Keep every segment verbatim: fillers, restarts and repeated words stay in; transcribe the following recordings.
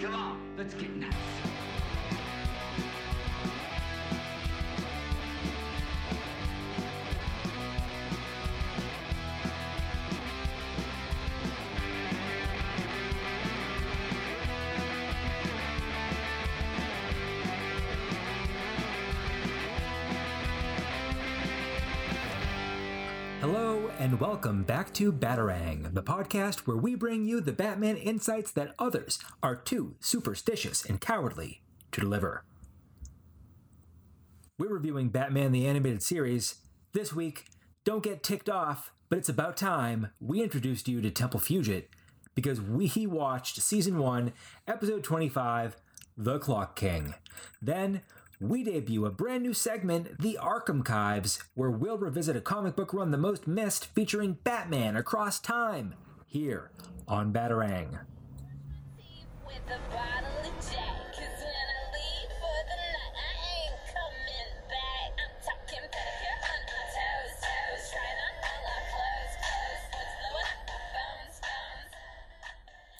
Come on, let's get nuts. Hello and welcome back to Batarang, the podcast where we bring you the Batman insights that others are too superstitious and cowardly to deliver. We're reviewing Batman the Animated Series. This week, don't get ticked off, but it's about time we introduced you to Temple Fugit because we watched Season one, Episode twenty-five, The Clock King. Then, we debut a brand new segment, The Arkham Archives, where we'll revisit a comic book run the most missed featuring Batman across time, here on Batarang.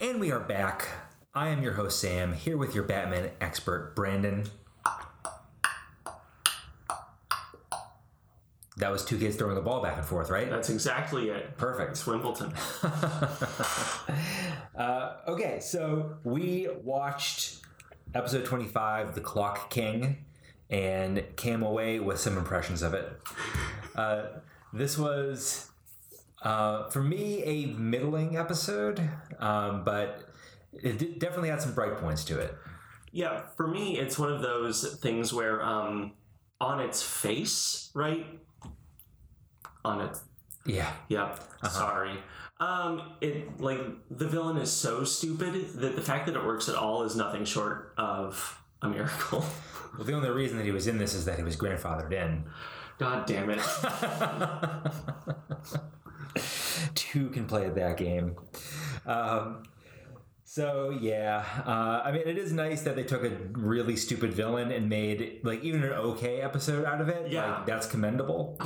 And we are back. I am your host, Sam, here with your Batman expert, Brandon. That was two kids throwing the ball back and forth, right? That's exactly it. Perfect. It's Wimbledon. uh, okay, so we watched episode twenty-five, The Clock King, and came away with some impressions of it. Uh, this was, uh, for me, a middling episode, um, but it did definitely had some bright points to it. Yeah, for me, it's one of those things where um, on its face, right? On it. Yeah. Yeah. Uh-huh. Sorry. Um, it like the villain is so stupid that the fact that it works at all is nothing short of a miracle. Well, the only reason that he was in this is that he was grandfathered in. God damn it. Two can play that game. Um, so yeah, uh, I mean, it is nice that they took a really stupid villain and made like even an okay episode out of it. Yeah. Like, that's commendable.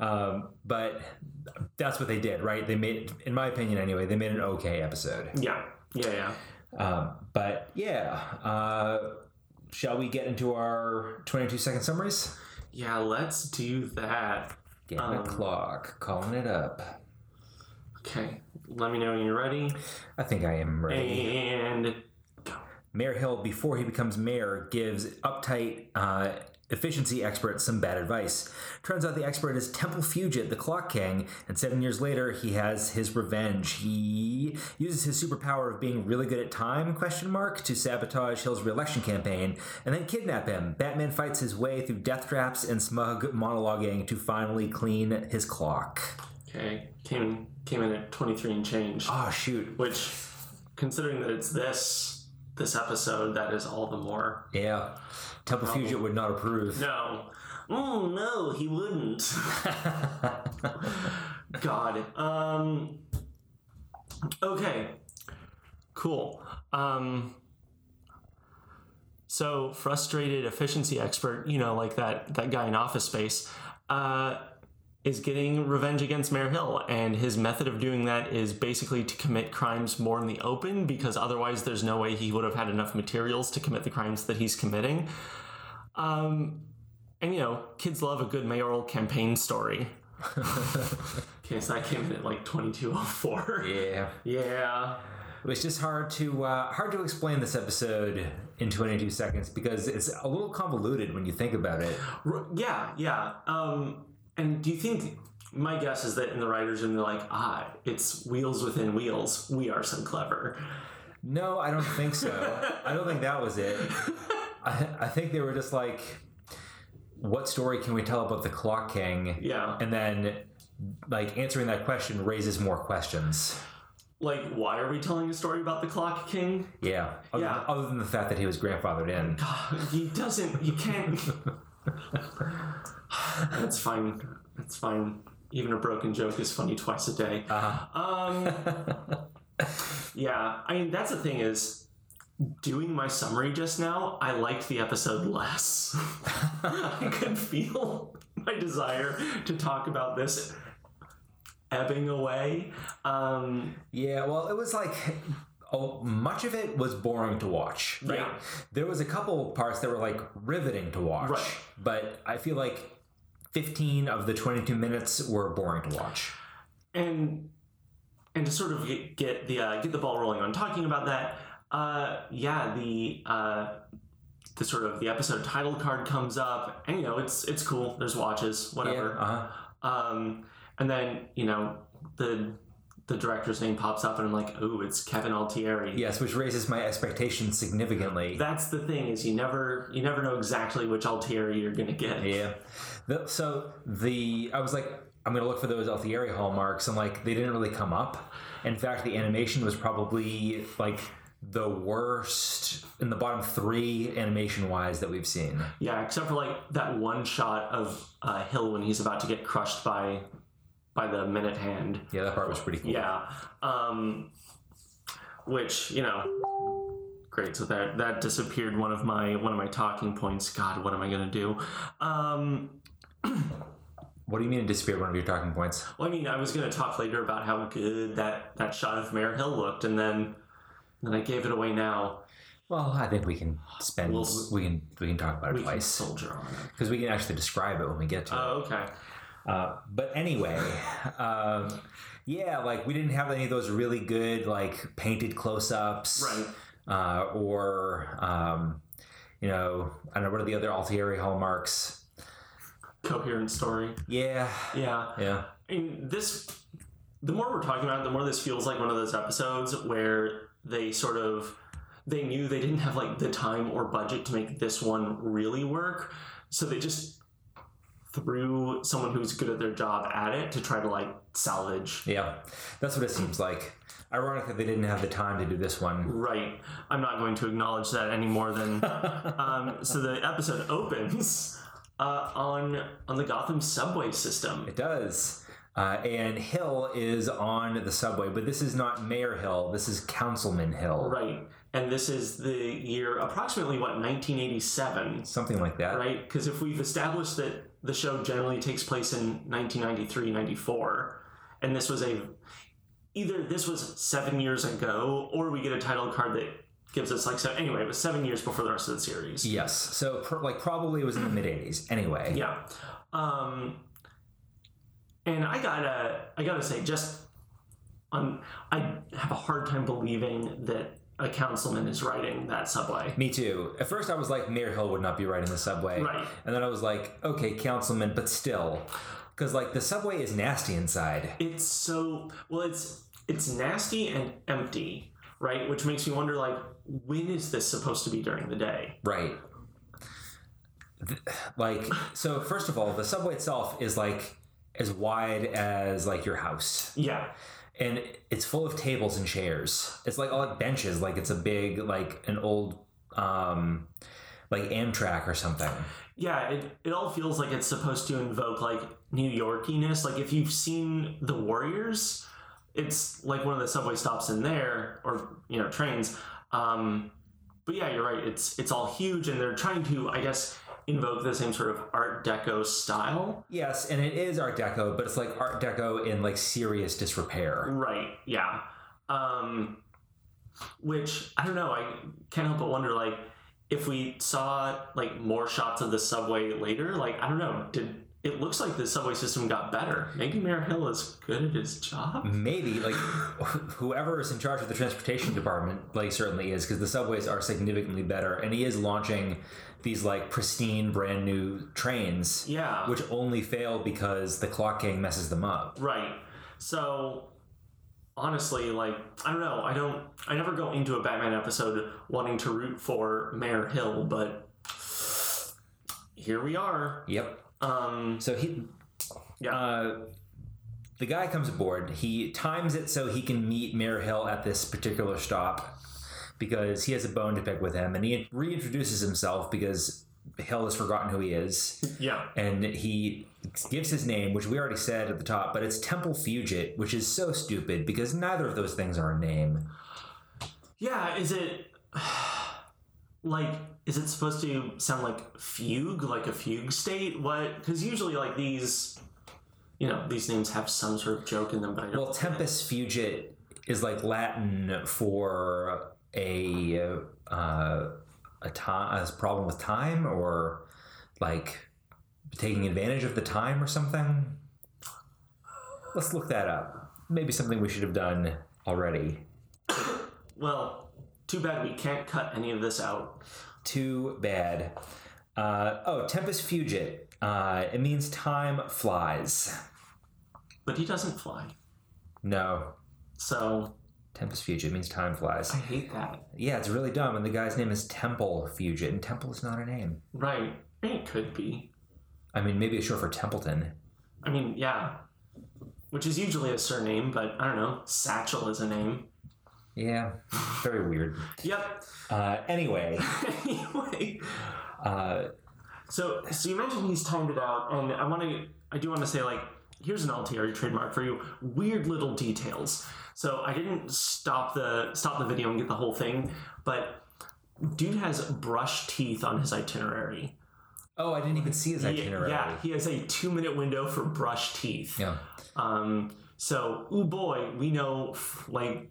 Um, but that's what they did, right? They made, in my opinion anyway, they made an okay episode. Yeah. Yeah, yeah. Um, but yeah, uh, shall we get into our twenty-two second summaries? Yeah, let's do that. Get um, the clock, calling it up. Okay. Let me know when you're ready. I think I am ready. And go. Mayor Hill, before he becomes mayor, gives uptight, uh, efficiency expert some bad advice. Turns out the expert is Temple Fugit, the Clock King, and seven years later he has his revenge. He uses his superpower of being really good at time, question mark, to sabotage Hill's re-election campaign, and then kidnap him. Batman fights his way through death traps and smug monologuing to finally clean his clock. Okay, came, came in at twenty-three and change. Oh, shoot. Which, considering that it's this... this episode, that is all the more. Yeah. Temple um, Fugit would not approve. No. Oh, no, he wouldn't. God. Um, okay. Cool. Um, so, frustrated efficiency expert, you know, like that, that guy in Office Space, uh, is getting revenge against Mayor Hill, and his method of doing that is basically to commit crimes more in the open, because otherwise there's no way he would have had enough materials to commit the crimes that he's committing. Um, and, you know, kids love a good mayoral campaign story. Okay, so I came in at, like, twenty-two oh four. Yeah. Yeah. It was just hard to uh, hard to explain this episode in twenty-two seconds, because it's a little convoluted when you think about it. Yeah, yeah. Um... And do you think, my guess is that in the writers' room, they're like, ah, it's wheels within wheels. We are so clever. No, I don't think so. I don't think that was it. I, I think they were just like, what story can we tell about the Clock King? Yeah. And then, like, answering that question raises more questions. Like, why are we telling a story about the Clock King? Yeah. Other, yeah. Than, other than the fact that he was grandfathered in. God, he doesn't, you can't... That's fine. That's fine. Even a broken joke is funny twice a day. Uh-huh. Um, yeah. I mean, that's the thing is, doing my summary just now, I liked the episode less. I could feel my desire to talk about this ebbing away. Um, yeah, well, it was like... oh, much of it was boring to watch. Right? Yeah. There was a couple parts that were like riveting to watch, right. But I feel like fifteen of the twenty-two minutes were boring to watch. And and to sort of get the uh, get the ball rolling on talking about that, uh, yeah, the uh, the sort of the episode title card comes up, and you know it's it's cool. There's watches, whatever. Yeah, uh-huh. Um, and then you know the. The director's name pops up, and I'm like, "Oh, it's Kevin Altieri." Yes, which raises my expectations significantly. That's the thing is you never you never know exactly which Altieri you're going to get. Yeah. The, so the I was like, I'm going to look for those Altieri hallmarks, and like they didn't really come up. In fact, the animation was probably like the worst in the bottom three animation wise that we've seen. Yeah, except for like that one shot of uh, Hill when he's about to get crushed by. By the minute hand. Yeah, that part was pretty cool. Yeah. Um, which, you know, great. So that that disappeared one of my one of my talking points. God, what am I gonna do? Um, what do you mean it disappeared one of your talking points? Well, I mean, I was gonna talk later about how good that, that shot of Mayor Hill looked, and then then I gave it away now. Well, I think we can spend we'll, we can we can talk about it we twice. We can soldier on it. Because we can actually describe it when we get to uh, it. Oh, okay. Uh, but anyway, um, yeah, like we didn't have any of those really good like painted close-ups, right? Uh, or um, you know, I don't know what are the other Altieri hallmarks? Coherent story. Yeah, yeah, yeah. I mean, this. The more we're talking about it, the more this feels like one of those episodes where they sort of they knew they didn't have like the time or budget to make this one really work, so they just. Through someone who's good at their job at it to try to like salvage. Yeah, that's what it seems like. Ironic that they didn't have the time to do this one. Right. I'm not going to acknowledge that any more than. um, so the episode opens uh, on on the Gotham subway system. It does, uh, and Hill is on the subway, but this is not Mayor Hill. This is Councilman Hill. Right. And this is the year approximately what nineteen eighty-seven, something like that. Right. Because if we've established that. The show generally takes place in nineteen ninety-three ninety-four, and this was a either this was seven years ago or we get a title card that gives us like so anyway it was seven years before the rest of the series. Yes, so per, like probably it was in the mid eighties anyway. Yeah, um, and I gotta I gotta say just on I have a hard time believing that. A councilman is riding that subway. Me too. At first I was like, Mayor Hill would not be riding the subway. Right. And then I was like, okay, councilman, but still. Because, like, the subway is nasty inside. It's so... Well, it's it's nasty and empty, right? Which makes me wonder, like, when is this supposed to be during the day? Right. Like, so first of all, the subway itself is, like, as wide as, like, your house. Yeah. And it's full of tables and chairs. It's like all like benches, like it's a big, like an old, um, like Amtrak or something. Yeah, it, it all feels like it's supposed to invoke like New Yorkiness. Like if you've seen The Warriors, it's like one of the subway stops in there, or you know trains. Um, but yeah, you're right. It's it's all huge, and they're trying to, I guess. Invoke the same sort of Art Deco style. Yes, and it is Art Deco, but it's like Art Deco in like serious disrepair. Right. Yeah. Um, which I don't know. I can't help but wonder, like, if we saw like more shots of the subway later, like I don't know. Did it looks like the subway system got better? Maybe Mayor Hill is good at his job. Maybe like whoever is in charge of the transportation department, like certainly is, because the subways are significantly better, and he is launching. These like pristine brand new trains, yeah, which only fail because the Clock King messes them up. Right. So honestly, like I don't know, I don't, I never go into a Batman episode wanting to root for Mayor Hill, but here we are. Yep. Um. So he, yeah. Uh, the guy comes aboard. He times it so he can meet Mayor Hill at this particular stop. Because he has a bone to pick with him, and he reintroduces himself because Hill has forgotten who he is. Yeah. And he gives his name, which we already said at the top, but it's Temple Fugit, which is so stupid because neither of those things are a name. Yeah, is it... Like, is it supposed to sound like fugue, like a fugue state? What? Because usually, like, these... You know, these names have some sort of joke in them, but I don't... Well, Tempest Fugit... is like Latin for a uh, a, ta- a problem with time, or like taking advantage of the time or something. Let's look that up. Maybe something we should have done already. Well, too bad we can't cut any of this out. Too bad. Uh, oh, Tempest Fugit. Uh, it means time flies. But he doesn't fly. No. So? Tempest Fugit means time flies. I hate that. Yeah, it's really dumb. And the guy's name is Temple Fugit, and Temple is not a name. Right. It could be. I mean, maybe it's short for Templeton. I mean, yeah. Which is usually a surname, but I don't know. Satchel is a name. Yeah. Very weird. Yep. Uh, anyway. anyway. Uh, so, so you mentioned he's timed it out, and I want to. I do want to say, like, here's an Altieri trademark for you. Weird little details. So I didn't stop the stop the video and get the whole thing, but dude has brush teeth on his itinerary. Oh, I didn't even see his itinerary. Yeah, he has a two-minute window for brush teeth. Yeah. Um. So, ooh boy, we know, like,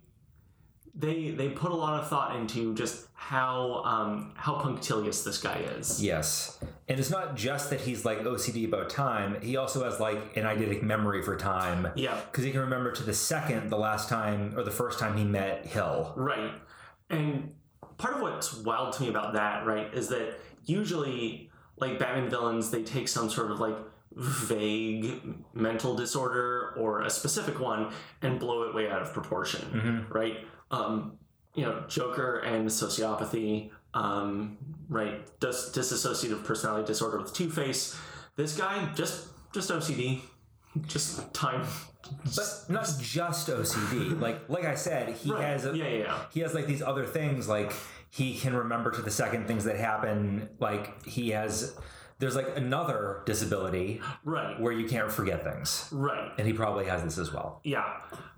they they put a lot of thought into just how um how punctilious this guy is. Yes. And it's not just that he's, like, O C D about time. He also has, like, an eidetic memory for time. Yeah. Because he can remember to the second the last time, or the first time he met Hill. Right. And part of what's wild to me about that, right, is that usually, like, Batman villains, they take some sort of, like, vague mental disorder or a specific one and blow it way out of proportion, mm-hmm. right? Um, you know, Joker and sociopathy, um, right? Dis- disassociative personality disorder with Two-Face. This guy, just just O C D. Just time. But not just O C D. Like like I said, he right. has a, yeah, yeah, yeah. he has like these other things. Like, he can remember to the second things that happen. Like, he has there's like another disability, right, where you can't forget things. Right. And he probably has this as well. Yeah.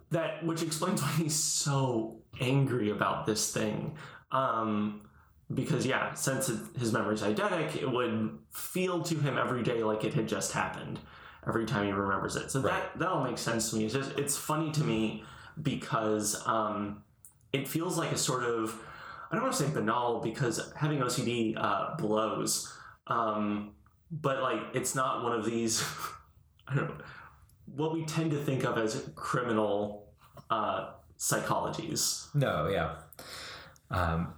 That which explains why he's so angry about this thing. Um Because, yeah, since his memory's eidetic, it would feel to him every day like it had just happened. Every time he remembers it. So right. that, that all makes sense to me. It's just, it's funny to me because um, it feels like a sort of, I don't want to say banal, because having O C D uh, blows. Um, but, like, it's not one of these, I don't know, what we tend to think of as criminal uh, psychologies. No, yeah. Um,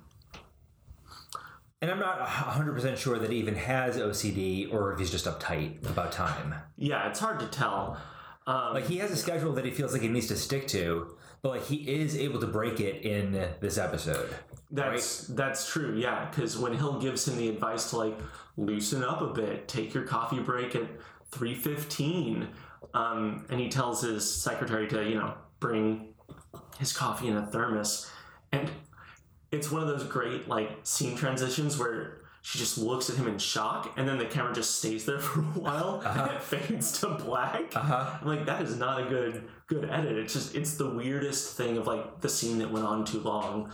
and I'm not one hundred percent sure that he even has O C D or if he's just uptight about time. Yeah, it's hard to tell. Um, like, he has a schedule that he feels like he needs to stick to, but, like, he is able to break it in this episode. That's right? That's true, yeah, because when Hill gives him the advice to, like, loosen up a bit, take your coffee break at three fifteen, um, and he tells his secretary to, you know, bring his coffee in a thermos, and it's one of those great, like, scene transitions where she just looks at him in shock, and then the camera just stays there for a while, uh-huh. and it fades to black. Uh-huh. I'm like, that is not a good good edit. It's just, it's the weirdest thing of, like, the scene that went on too long.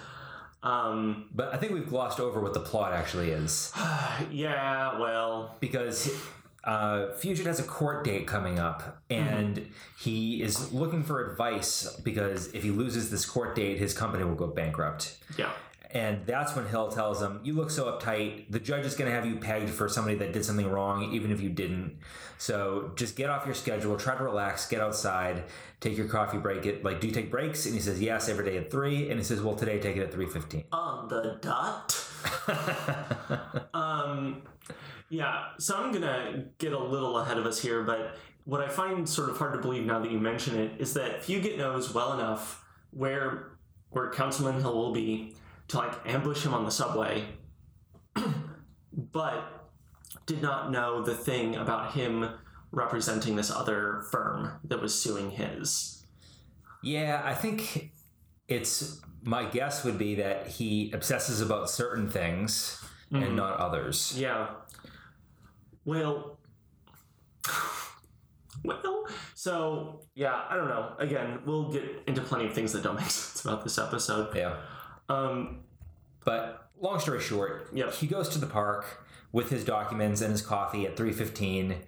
Um, but I think we've glossed over what the plot actually is. Yeah, well. Because uh, Fugit has a court date coming up, and mm-hmm. he is looking for advice because if he loses this court date, his company will go bankrupt. Yeah. And that's when Hill tells him, you look so uptight. The judge is going to have you pegged for somebody that did something wrong, even if you didn't. So just get off your schedule. Try to relax. Get outside. Take your coffee break. It like, do you take breaks? And he says, yes, every day at three. And he says, well, today take it at three fifteen. On the dot. um, yeah, so I'm going to get a little ahead of us here. But what I find sort of hard to believe now that you mention it is that Fugit knows well enough where where Councilman Hill will be to, like, ambush him on the subway, but did not know the thing about him representing this other firm that was suing his. Yeah, I think it's, my guess would be that he obsesses about certain things mm-hmm. and not others. Yeah. Well, well, so, yeah, I don't know. Again, we'll get into plenty of things that don't make sense about this episode. Yeah. Um, but long story short, yep. he goes to the park with his documents and his coffee at three fifteen.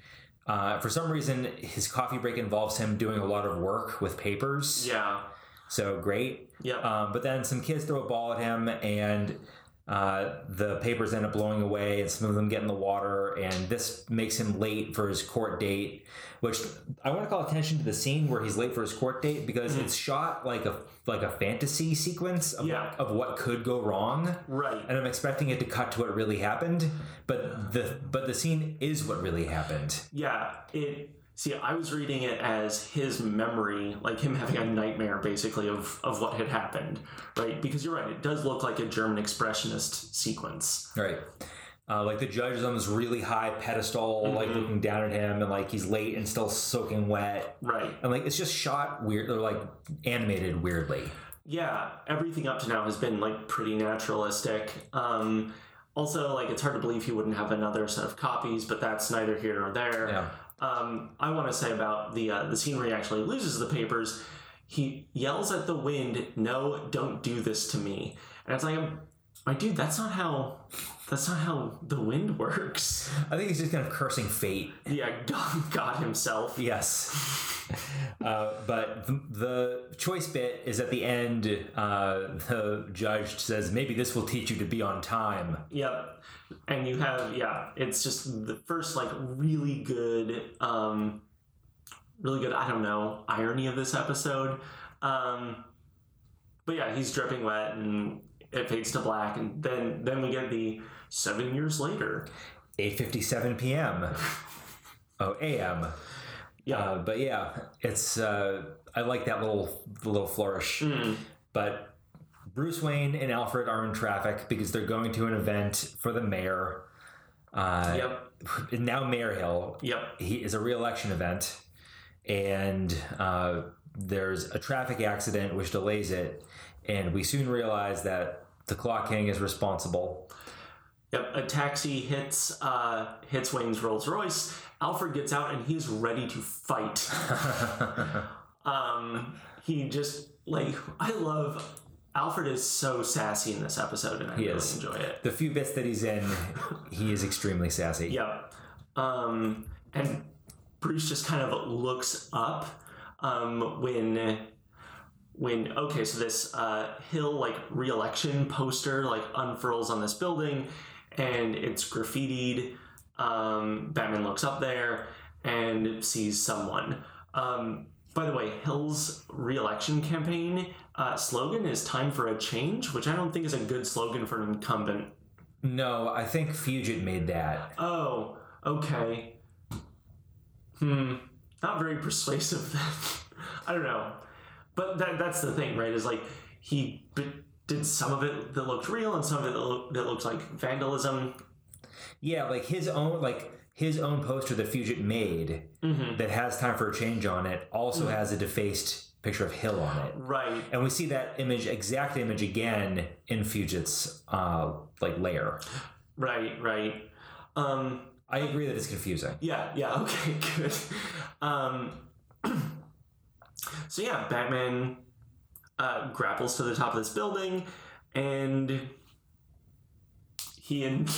Uh, for some reason, his coffee break involves him doing a lot of work with papers. Yeah. So great. Yeah. Um, but then some kids throw a ball at him, and uh, the papers end up blowing away, and some of them get in the water, and this makes him late for his court date, which I want to call attention to the scene where he's late for his court date, because mm-hmm. it's shot like a like a fantasy sequence of, yeah. of what could go wrong. Right. And I'm expecting it to cut to what really happened, but the but the scene is what really happened. Yeah. It... See, I was reading it as his memory, like him having a nightmare, basically, of, of what had happened, right? Because you're right, it does look like a German Expressionist sequence. Right. Uh, like the judge is on this really high pedestal, mm-hmm. like looking down at him, and like he's late and still soaking wet. Right. And like it's just shot weird, or like animated weirdly. Yeah, everything up to now has been like pretty naturalistic. Um, also, like it's hard to believe he wouldn't have another set of copies, but that's neither here nor there. Yeah. Um, I want to say about the uh, the scene where he actually loses the papers, he yells at the wind, "No, don't do this to me." And it's like, my dude, that's not how that's not how the wind works. I think he's just kind of cursing fate. Yeah, God, God himself. Yes. uh, but the, the choice bit is at the end. Uh, the judge says, "Maybe this will teach you to be on time." Yep. And you have, yeah, it's just the first, like, really good, um, really good, I don't know, irony of this episode. Um, but yeah, he's dripping wet, and it fades to black, and then, then we get the seven years later. eight fifty-seven p.m. Oh, a m. Yeah. Uh, but yeah, it's, uh, I like that little, little flourish. Mm. But Bruce Wayne and Alfred are in traffic because they're going to an event for the mayor. Uh, yep. Now Mayor Hill. Yep. He is a re-election event, and uh, there's a traffic accident which delays it, and we soon realize that the Clock King is responsible. Yep. A taxi hits uh, hits Wayne's Rolls Royce. Alfred gets out, and he's ready to fight. um, he just like I love. Alfred is so sassy in this episode, and I he really is. enjoy it. The few bits that he's in, he is extremely sassy. Yep. Um, and Bruce just kind of looks up um, when, when okay, so this uh, Hill, like, re-election poster, like, unfurls on this building, and it's graffitied. Um, Batman looks up there and sees someone. Um, by the way, Hill's re-election campaign Uh, slogan is "Time for a Change," which I don't think is a good slogan for an incumbent. No, I think Fugit made that. Oh, okay. Hmm. Not very persuasive then. I don't know. But that, that's the thing, right? Is like he b- did some of it that looked real and some of it that, lo- that looked like vandalism. Yeah, like his own, like his own poster that Fugit made mm-hmm. that has "Time for a Change" on it also mm-hmm. has a defaced picture of Hill on it. Right. And we see that image, exact image again in Fugit's uh, like lair. Right, right. Um, I agree that it's confusing. Yeah, yeah, okay, good. Um, so yeah, Batman uh, grapples to the top of this building, and he and...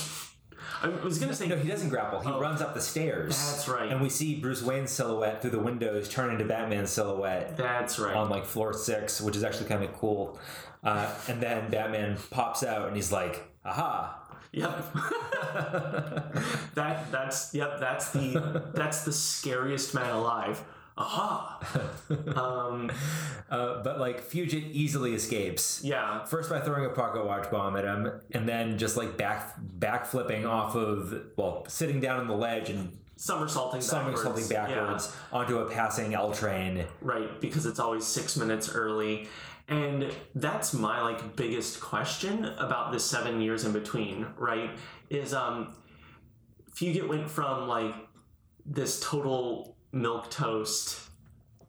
I was going to say... No, he doesn't grapple. He oh, runs up the stairs. That's right. And we see Bruce Wayne's silhouette through the windows turn into Batman's silhouette. That's right. On, like, floor six, which is actually kind of cool. Uh, and then Batman pops out, and he's like, aha. Yep. that That's... Yep, that's the... That's the scariest man alive. Aha! Um, uh, but, like, Fugit easily escapes. Yeah. First by throwing a pocket watch bomb at him, and then just, like, back backflipping off of, well, sitting down on the ledge and... Somersaulting backwards. Somersaulting backwards yeah. onto a passing L train. Right, because it's always six minutes early. And that's my, like, biggest question about the seven years in between, right, is um, Fugit went from, like, this total... milquetoast,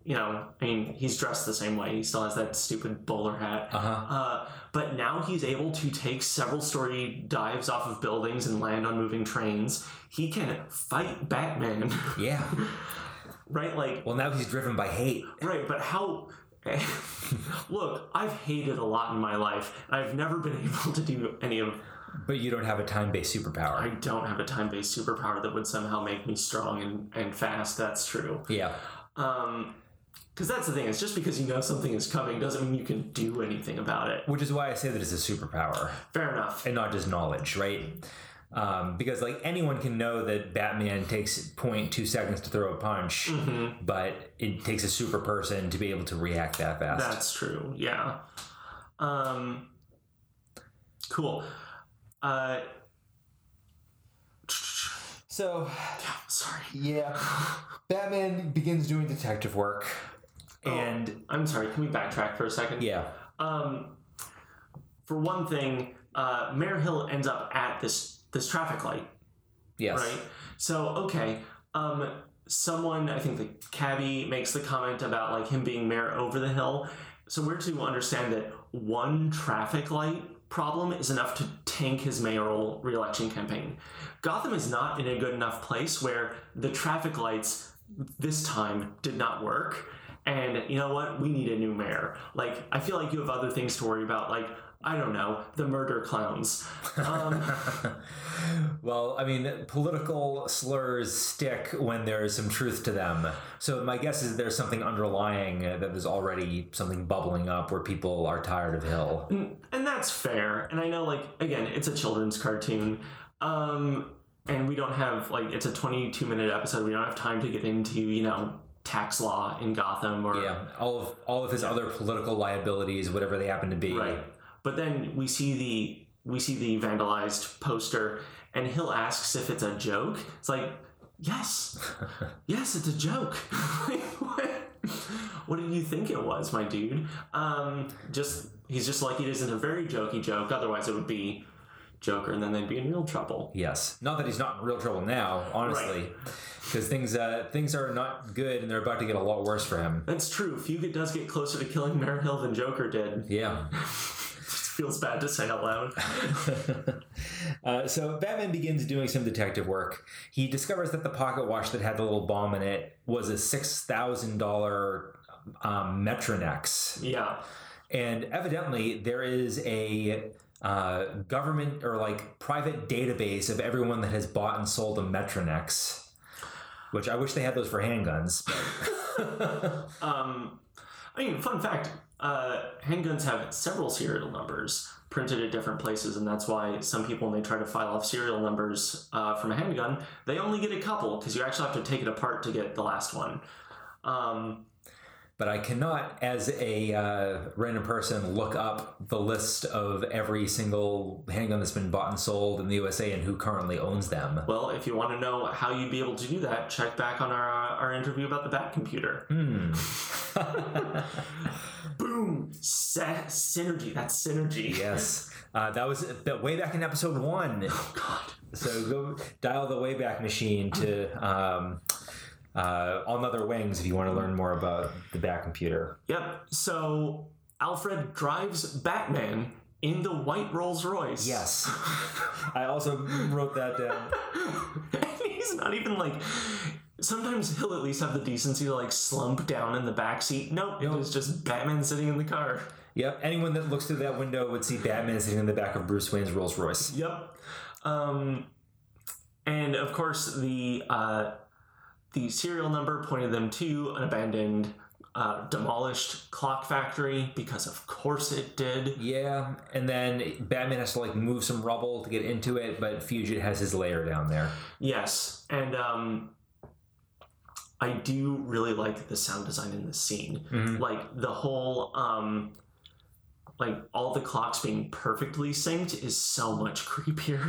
you know, I mean, he's dressed the same way. He still has that stupid bowler hat. Uh-huh. Uh, but now he's able to take several story dives off of buildings and land on moving trains. He can fight Batman. Yeah. Right? Like... Well, now he's driven by hate. Right, but how... Look, I've hated a lot in my life. I've never been able to do any of... But you don't have a time-based superpower. I don't have a time-based superpower that would somehow make me strong and, and fast. That's true. Yeah. Um, Because that's the thing. It's just because you know something is coming doesn't mean you can do anything about it. Which is why I say that it's a superpower. Fair enough. And not just knowledge, right? Um, because, like, anyone can know that Batman takes zero point two seconds to throw a punch, mm-hmm. but it takes a super person to be able to react that fast. That's true, yeah. Um, cool. Uh, so, sorry. Yeah. Batman begins doing detective work. And oh, I'm sorry, can we backtrack for a second? Yeah. Um, for one thing, uh, Mayor Hill ends up at this this traffic light. Yes. Right? So, okay. Um, someone, I think the cabbie, makes the comment about like him being mayor over the hill. So we're to understand that one traffic light problem is enough to tank his mayoral re-election campaign. Gotham is not in a good enough place where the traffic lights this time did not work. And you know what? We need a new mayor. Like, I feel like you have other things to worry about. Like, I don't know, the murder clowns. Um, well, I mean, political slurs stick when there is some truth to them. So my guess is there's something underlying uh, that there's already something bubbling up where people are tired of Hill. And, and that's fair. And I know, like, again, it's a children's cartoon. Um, and we don't have, like, it's a twenty-two minute episode. We don't have time to get into, you know, tax law in Gotham or yeah, all of all of his yeah. other political liabilities, whatever they happen to be. Right. But then we see the we see the vandalized poster, and Hill asks if it's a joke. It's like, yes, yes, it's a joke. Like, what? What did you think it was, my dude? Um, just he's just like it isn't a very jokey joke. Otherwise, it would be Joker, and then they'd be in real trouble. Yes. Not that he's not in real trouble now, honestly. Because right. things uh, things are not good, and they're about to get a lot worse for him. That's true. Fugit does get closer to killing Mayor Hill than Joker did. Yeah. Just feels bad to say out loud. uh, so Batman begins doing some detective work. He discovers that the pocket watch that had the little bomb in it was a six thousand dollars um, Metronex. Yeah. And evidently, there is a... Uh, government or like private database of everyone that has bought and sold a Metronex, which I wish they had those for handguns. But. um, I mean, fun fact, uh, handguns have several serial numbers printed at different places, and that's why some people, when they try to file off serial numbers uh, from a handgun, they only get a couple because you actually have to take it apart to get the last one. Um, But I cannot, as a uh, random person, look up the list of every single handgun that's been bought and sold in the U S A and who currently owns them. Well, if you want to know how you'd be able to do that, check back on our uh, our interview about the bat computer. Mm. Boom! Sa- synergy. That's synergy. Yes. Uh, that was way back in episode one. Oh, God. So go dial the Wayback Machine to... Um, Uh, on Other Wings if you want to learn more about the bat computer. Yep. So Alfred drives Batman in the white Rolls Royce. Yes. I also wrote that down. And he's not even like... Sometimes he'll at least have the decency to like slump down in the backseat. Nope, nope. It was just Batman sitting in the car. Yep. Anyone that looks through that window would see Batman sitting in the back of Bruce Wayne's Rolls Royce. Yep. Um, and of course the... Uh, The serial number pointed them to an abandoned, uh, demolished clock factory because, of course, it did. Yeah, and then Batman has to like move some rubble to get into it, but Fugit has his lair down there. Yes, and um, I do really like the sound design in this scene. Mm-hmm. Like the whole, um, like all the clocks being perfectly synced is so much creepier.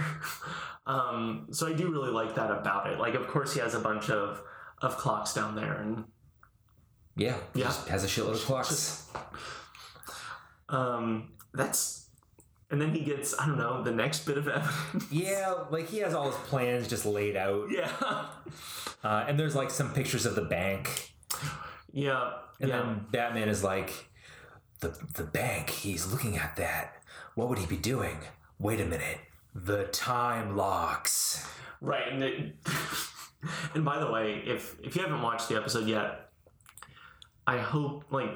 um, so I do really like that about it. Like, of course, he has a bunch of. of clocks down there, and yeah, yeah, just has a shitload of clocks. Just, um, that's, and then he gets, I don't know, the next bit of evidence. Yeah, like he has all his plans just laid out. Yeah, uh, and there's like some pictures of the bank. Yeah, and yeah. Then Batman is like, the the bank. He's looking at that. What would he be doing? Wait a minute, the time locks. Right, and it. And by the way, if if you haven't watched the episode yet, I hope, like,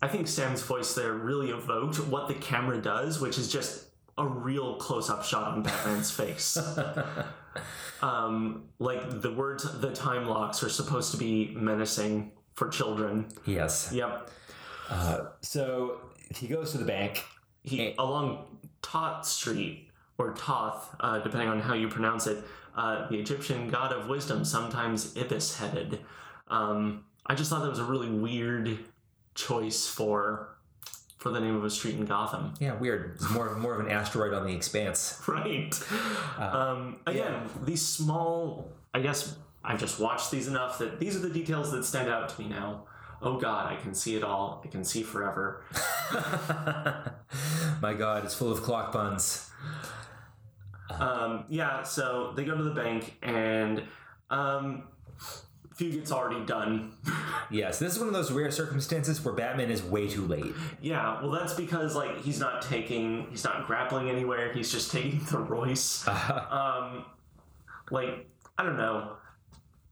I think Sam's voice there really evoked what the camera does, which is just a real close-up shot on Batman's face. um, like, the words, the time locks, are supposed to be menacing for children. Yes. Yep. Uh, so he goes to the bank. He and, along Toth Street, or Toth, uh, depending on how you pronounce it, uh, the Egyptian god of wisdom, sometimes ibis-headed. Um, I just thought that was a really weird choice for... for the name of a street in Gotham. Yeah, weird. It's more, more of an asteroid on the expanse. Right. Uh, um, again, yeah. These small... I guess I've just watched these enough that these are the details that stand out to me now. Oh God, I can see it all. I can see forever. My God, it's full of clock buns. Um, yeah, so they go to the bank, and... Um, Fugit's already done. Yes, this is one of those rare circumstances where Batman is way too late. Yeah, well, that's because like he's not taking, he's not grappling anywhere. He's just taking the Royce. Uh-huh. Um, like I don't know.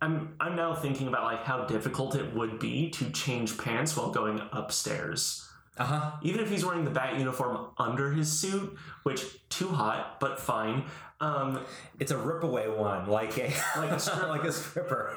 I'm I'm now thinking about like how difficult it would be to change pants while going upstairs. Uh huh. Even if he's wearing the bat uniform under his suit, which too hot, but fine. Um, it's a rip away one, like a like a, stri- like a stripper.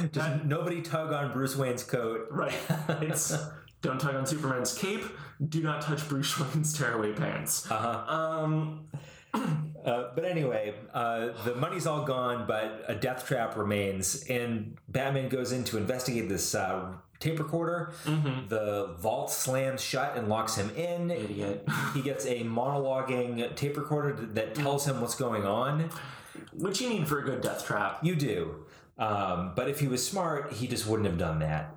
Just that, nobody tug on Bruce Wayne's coat. Right. It's don't tug on Superman's cape. Do not touch Bruce Wayne's tearaway pants. Uh huh. Um. Uh, but anyway, uh, the money's all gone, but a death trap remains, and Batman goes in to investigate this uh, tape recorder. Mm-hmm. The vault slams shut and locks him in. Idiot. He gets a monologuing tape recorder that tells him what's going on. Which you need for a good death trap. You do. Um, but if he was smart, he just wouldn't have done that,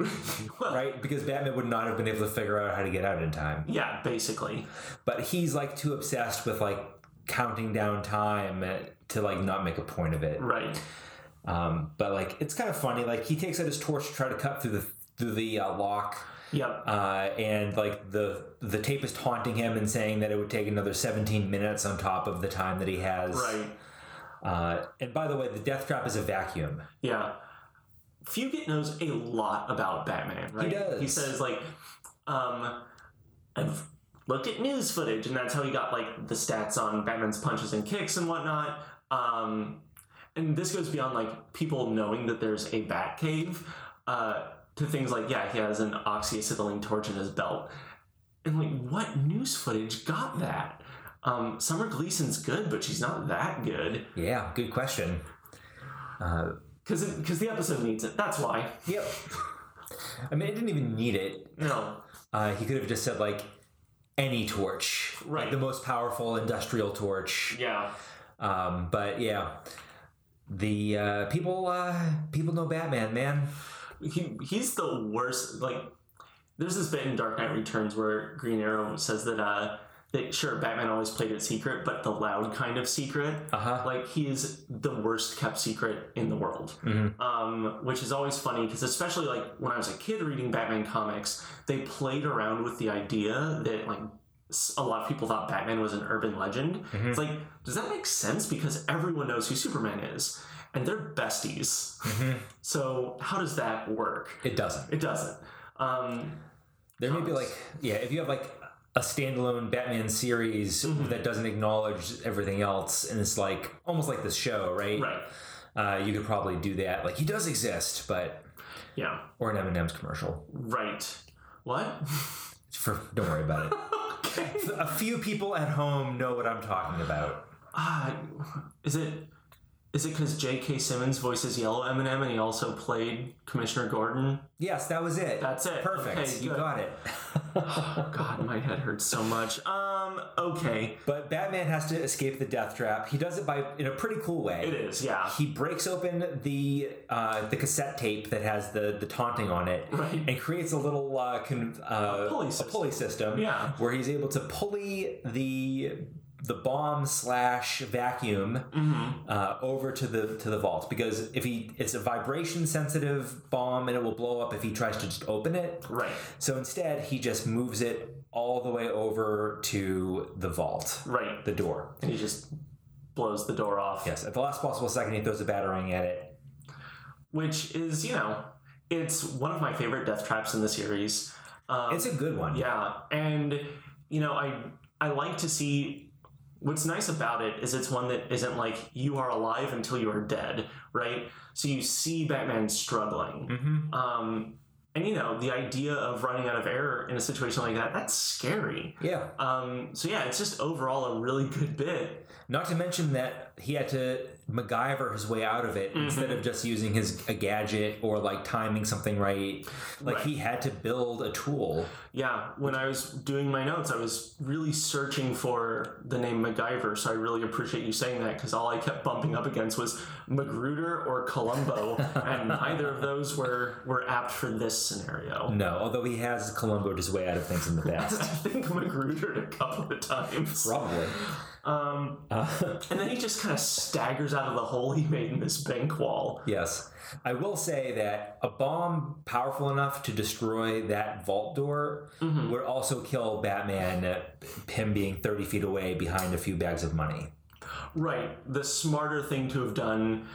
well, right? Because Batman would not have been able to figure out how to get out in time. Yeah, basically. But he's, like, too obsessed with, like, counting down time to like not make a point of it, right? Um, but like it's kind of funny. Like he takes out his torch to try to cut through the through the uh, lock. Yep. Uh, and like the the tape is taunting him and saying that it would take another seventeen minutes on top of the time that he has. Right. Uh, and by the way, the death trap is a vacuum. Yeah. Fugit knows a lot about Batman. Right? He does. He says like, um, I've. looked at news footage, and that's how he got, like, the stats on Batman's punches and kicks and whatnot. Um, and this goes beyond, like, people knowing that there's a Batcave uh, to things like, yeah, he has an oxyacetylene torch in his belt. And, like, what news footage got that? Um, Summer Gleason's good, but she's not that good. Yeah, good question. Because uh, because the episode needs it. That's why. Yep. I mean, it didn't even need it. No. Uh, he could have just said, like, any torch, right? Like the most powerful industrial torch. Yeah. Um, but yeah, the uh, people uh, people know Batman, man. He he's the worst. Like, there's this bit in Dark Knight Returns where Green Arrow says that uh, that sure Batman always played it secret, but the loud kind of secret. Uh huh. Like he is the worst kept secret in the world. Mm-hmm. Um, which is always funny because especially like when I was a kid reading Batman comics. They played around with the idea that, like, a lot of people thought Batman was an urban legend. Mm-hmm. It's like, does that make sense? Because everyone knows who Superman is, and they're besties. Mm-hmm. So how does that work? It doesn't. It doesn't. Um, there may be, like, yeah, if you have, like, a standalone Batman series mm-hmm. that doesn't acknowledge everything else, and it's, like, almost like this show, right? Right. Uh, you could probably do that. Like, he does exist, but... Yeah. Or an M and M's commercial. Right. What? For, don't worry about it. Okay. A few people at home know what I'm talking about. Uh, is it is it because J K. Simmons voices Yellow Eminem and he also played Commissioner Gordon? Yes, that was it. That's it. Perfect. Okay, you got it. Oh, God, my head hurts so much. Um, okay. But Batman has to escape the death trap. He does it by in a pretty cool way. It is, yeah. He breaks open the uh, the cassette tape that has the, the taunting on it, right. And creates a little uh, con- uh, a pulley system, a pulley system yeah. where he's able to pulley the the bomb slash vacuum mm-hmm. uh, over to the to the vault because if he it's a vibration sensitive bomb and it will blow up if he tries to just open it. Right. So instead he just moves it all the way over to the vault. Right. The door. And he just blows the door off. Yes. At the last possible second he throws a batarang at it. Which is, you know, it's one of my favorite death traps in the series. Um, it's a good one. Yeah. And you know, I I like to see what's nice about it is it's one that isn't like you are alive until you are dead, right? So you see Batman struggling. Mm-hmm. Um, and, you know, the idea of running out of air in a situation like that, that's scary. Yeah. Um, so, yeah, it's just overall a really good bit. Not to mention that he had to MacGyver his way out of it mm-hmm. instead of just using his a gadget or, like, timing something right. Like, right. he had to build a tool. Yeah. When I was doing my notes, I was really searching for the name MacGyver, so I really appreciate you saying that, because all I kept bumping up against was Magruder or Columbo, and neither of those were, were apt for this scenario. No, although he has Columbo'd his way out of things in the past. I think Magruder'd a couple of times. Probably. Um, uh. And then he just kind of staggers out of the hole he made in this bank wall. Yes. I will say that a bomb powerful enough to destroy that vault door mm-hmm. would also kill Batman, uh, him being thirty feet away behind a few bags of money. Right. The smarter thing to have done,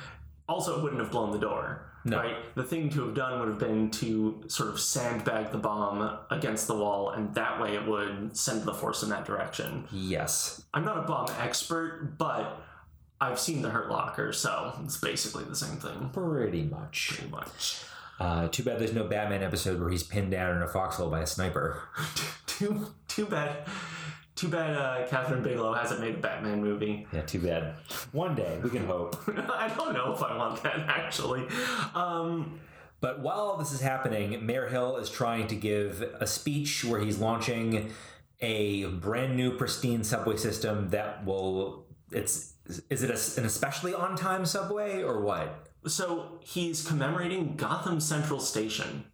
also it wouldn't have blown the door. No. Right? The thing to have done would have been to sort of sandbag the bomb against the wall, and that way it would send the force in that direction. Yes. I'm not a bomb expert, but I've seen The Hurt Locker, so it's basically the same thing. Pretty much. Pretty much. Uh, too bad there's no Batman episode where he's pinned down in a foxhole by a sniper. too, too bad... Too bad uh, Catherine Bigelow hasn't made a Batman movie. Yeah, too bad. One day, we can hope. I don't know if I want that, actually. Um, but while this is happening, Mayor Hill is trying to give a speech where he's launching a brand new, pristine subway system that will... It's Is it a, an especially on-time subway, or what? So he's commemorating Gotham Central Station,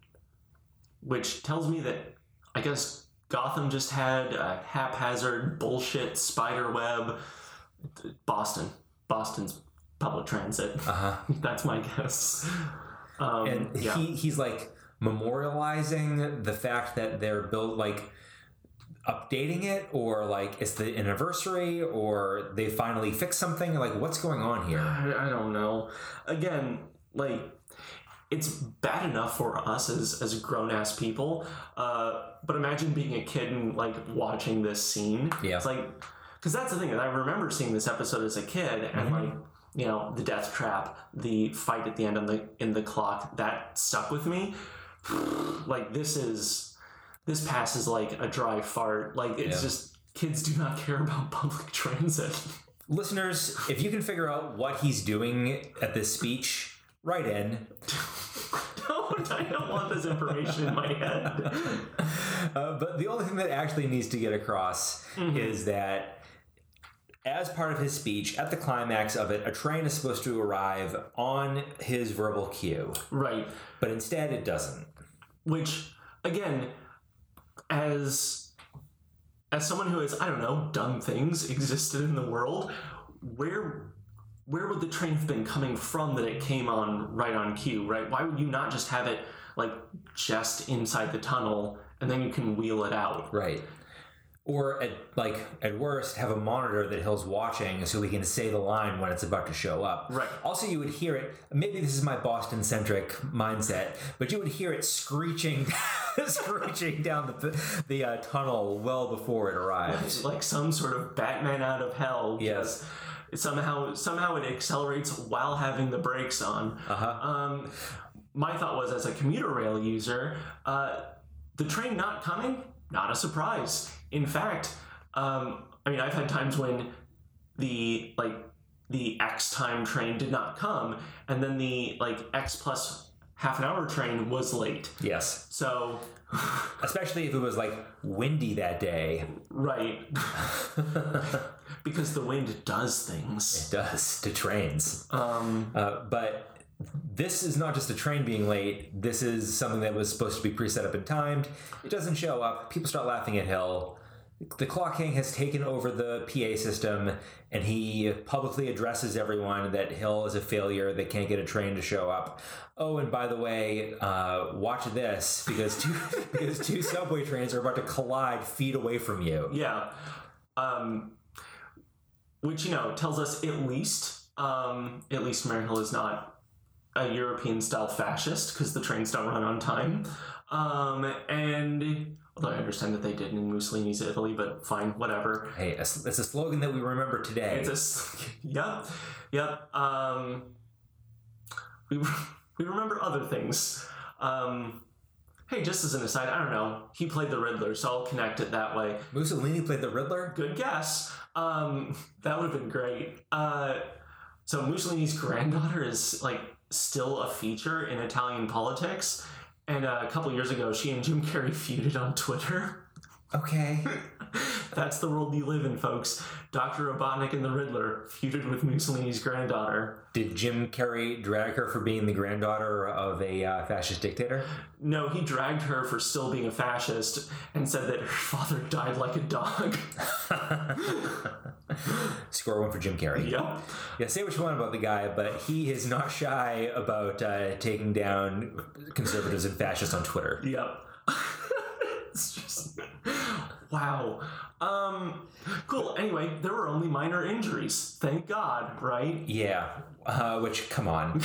which tells me that, I guess... Gotham just had a haphazard bullshit spider web. Boston. Boston's public transit. Uh-huh. That's my guess. Um, and yeah. he, he's like memorializing the fact that they're built, like updating it, or like it's the anniversary, or they finally fixed something. Like, what's going on here? I, I don't know. Again, like, it's bad enough for us as, as grown-ass people, uh, but imagine being a kid and, like, watching this scene. Yeah. It's like... Because that's the thing. I remember seeing this episode as a kid, and, mm-hmm. like, you know, the death trap, the fight at the end on the, in the clock, that stuck with me. Like, this is... This passes, like, a dry fart. Like, it's yeah. just... Kids do not care about public transit. Listeners, if you can figure out what he's doing at this speech... Right in. Don't. I don't want this information in my head. Uh, but the only thing that actually needs to get across mm-hmm. is that as part of his speech, at the climax of it, a train is supposed to arrive on his verbal cue. Right. But instead it doesn't. Which, again, as, as someone who has, I don't know, dumb things existed in the world, where... Where would the train have been coming from that it came on right on cue, right? Why would you not just have it, like, just inside the tunnel, and then you can wheel it out? Right. Or, at like, at worst, have a monitor that Hill's watching so we can say the line when it's about to show up. Right. Also, you would hear it, maybe this is my Boston-centric mindset, but you would hear it screeching screeching down the, the uh, tunnel well before it arrives. Like, like some sort of Batman out of hell. Yes. Somehow, somehow it accelerates while having the brakes on. Uh-huh. Um, my thought was, as a commuter rail user, uh, the train not coming, not a surprise. In fact, um, I mean, I've had times when the like the X time train did not come, and then the like X plus half an hour train was late. Yes. So. Especially if it was, like, windy that day. Right. Because the wind does things. It does, to trains. Um, uh, but this is not just a train being late. This is something that was supposed to be pre-set up and timed. It doesn't show up. People start laughing at Hill. The Clock King has taken over the P A system, and he publicly addresses everyone that Hill is a failure. They can't get a train to show up. Oh, and by the way, uh, watch this, because two because two subway trains are about to collide feet away from you. Yeah. Um, which, you know, tells us at least, um, at least Mary Hill is not a European-style fascist, because the trains don't run on time. Um, and... Although I understand that they did in Mussolini's Italy, but fine, whatever. Hey, it's a slogan that we remember today. It's a, yep, yep. Um, we we remember other things. Um, hey, just as an aside, I don't know. He played the Riddler, so I'll connect it that way. Mussolini played the Riddler? Good guess. Um, that would have been great. Uh, so Mussolini's granddaughter is like still a feature in Italian politics. And uh, a couple years ago, she and Jim Carrey feuded on Twitter. Okay. That's the world we live in, folks. Doctor Robotnik and the Riddler feuded with Mussolini's granddaughter. Did Jim Carrey drag her for being the granddaughter of a uh, fascist dictator? No, he dragged her for still being a fascist and said that her father died like a dog. Score one for Jim Carrey. Yep. Yeah, say what you want about the guy, but he is not shy about uh, taking down conservatives and fascists on Twitter. Yep. It's just... Wow. Um, cool. Anyway, there were only minor injuries. Thank God, right? Yeah. Uh, which, come on.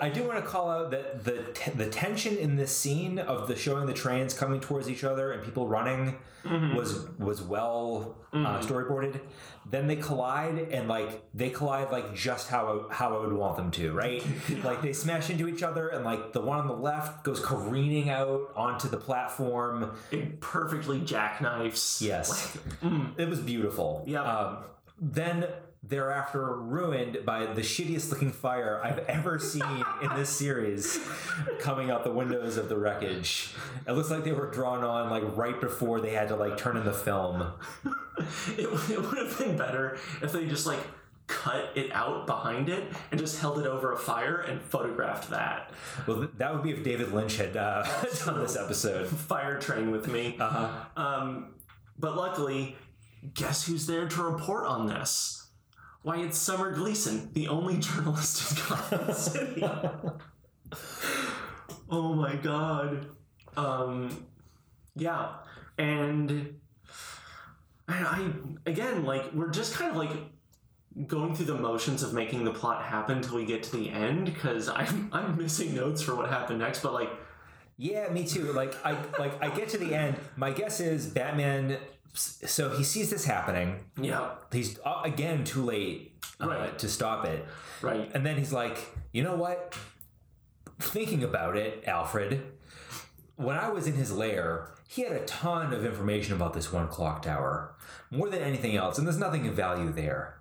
I do want to call out that the t- the tension in this scene of the showing the trains coming towards each other and people running mm-hmm. was was well mm-hmm. uh, storyboarded. Then they collide, and like they collide like just how I, how I would want them to, right? Yeah. Like they smash into each other, and like the one on the left goes careening out onto the platform. It perfectly jackknifes. Yes, like, mm. It was beautiful. Yeah. Um, then. Thereafter ruined by the shittiest looking fire I've ever seen in this series coming out the windows of the wreckage. It looks like they were drawn on like right before they had to like turn in the film. It, it would have been better if they just like cut it out behind it and just held it over a fire and photographed that. Well, th- that would be if David Lynch had uh, done this episode. Fire train with me. Uh-huh. Um, but luckily, guess who's there to report on this? Why, it's Summer Gleason, the only journalist in Gotham City. Oh my God. Um, yeah. And I, I, again, like, we're just kind of like going through the motions of making the plot happen till we get to the end, because I'm, I'm missing notes for what happened next, but like. Yeah, me too. Like, I, like, I get to the end. My guess is Batman. So he sees this happening. Yeah. He's, uh, again, too late uh, right. to stop it. Right. And then he's like, you know what? Thinking about it, Alfred, when I was in his lair, he had a ton of information about this one clock tower. More than anything else. And there's nothing of value there.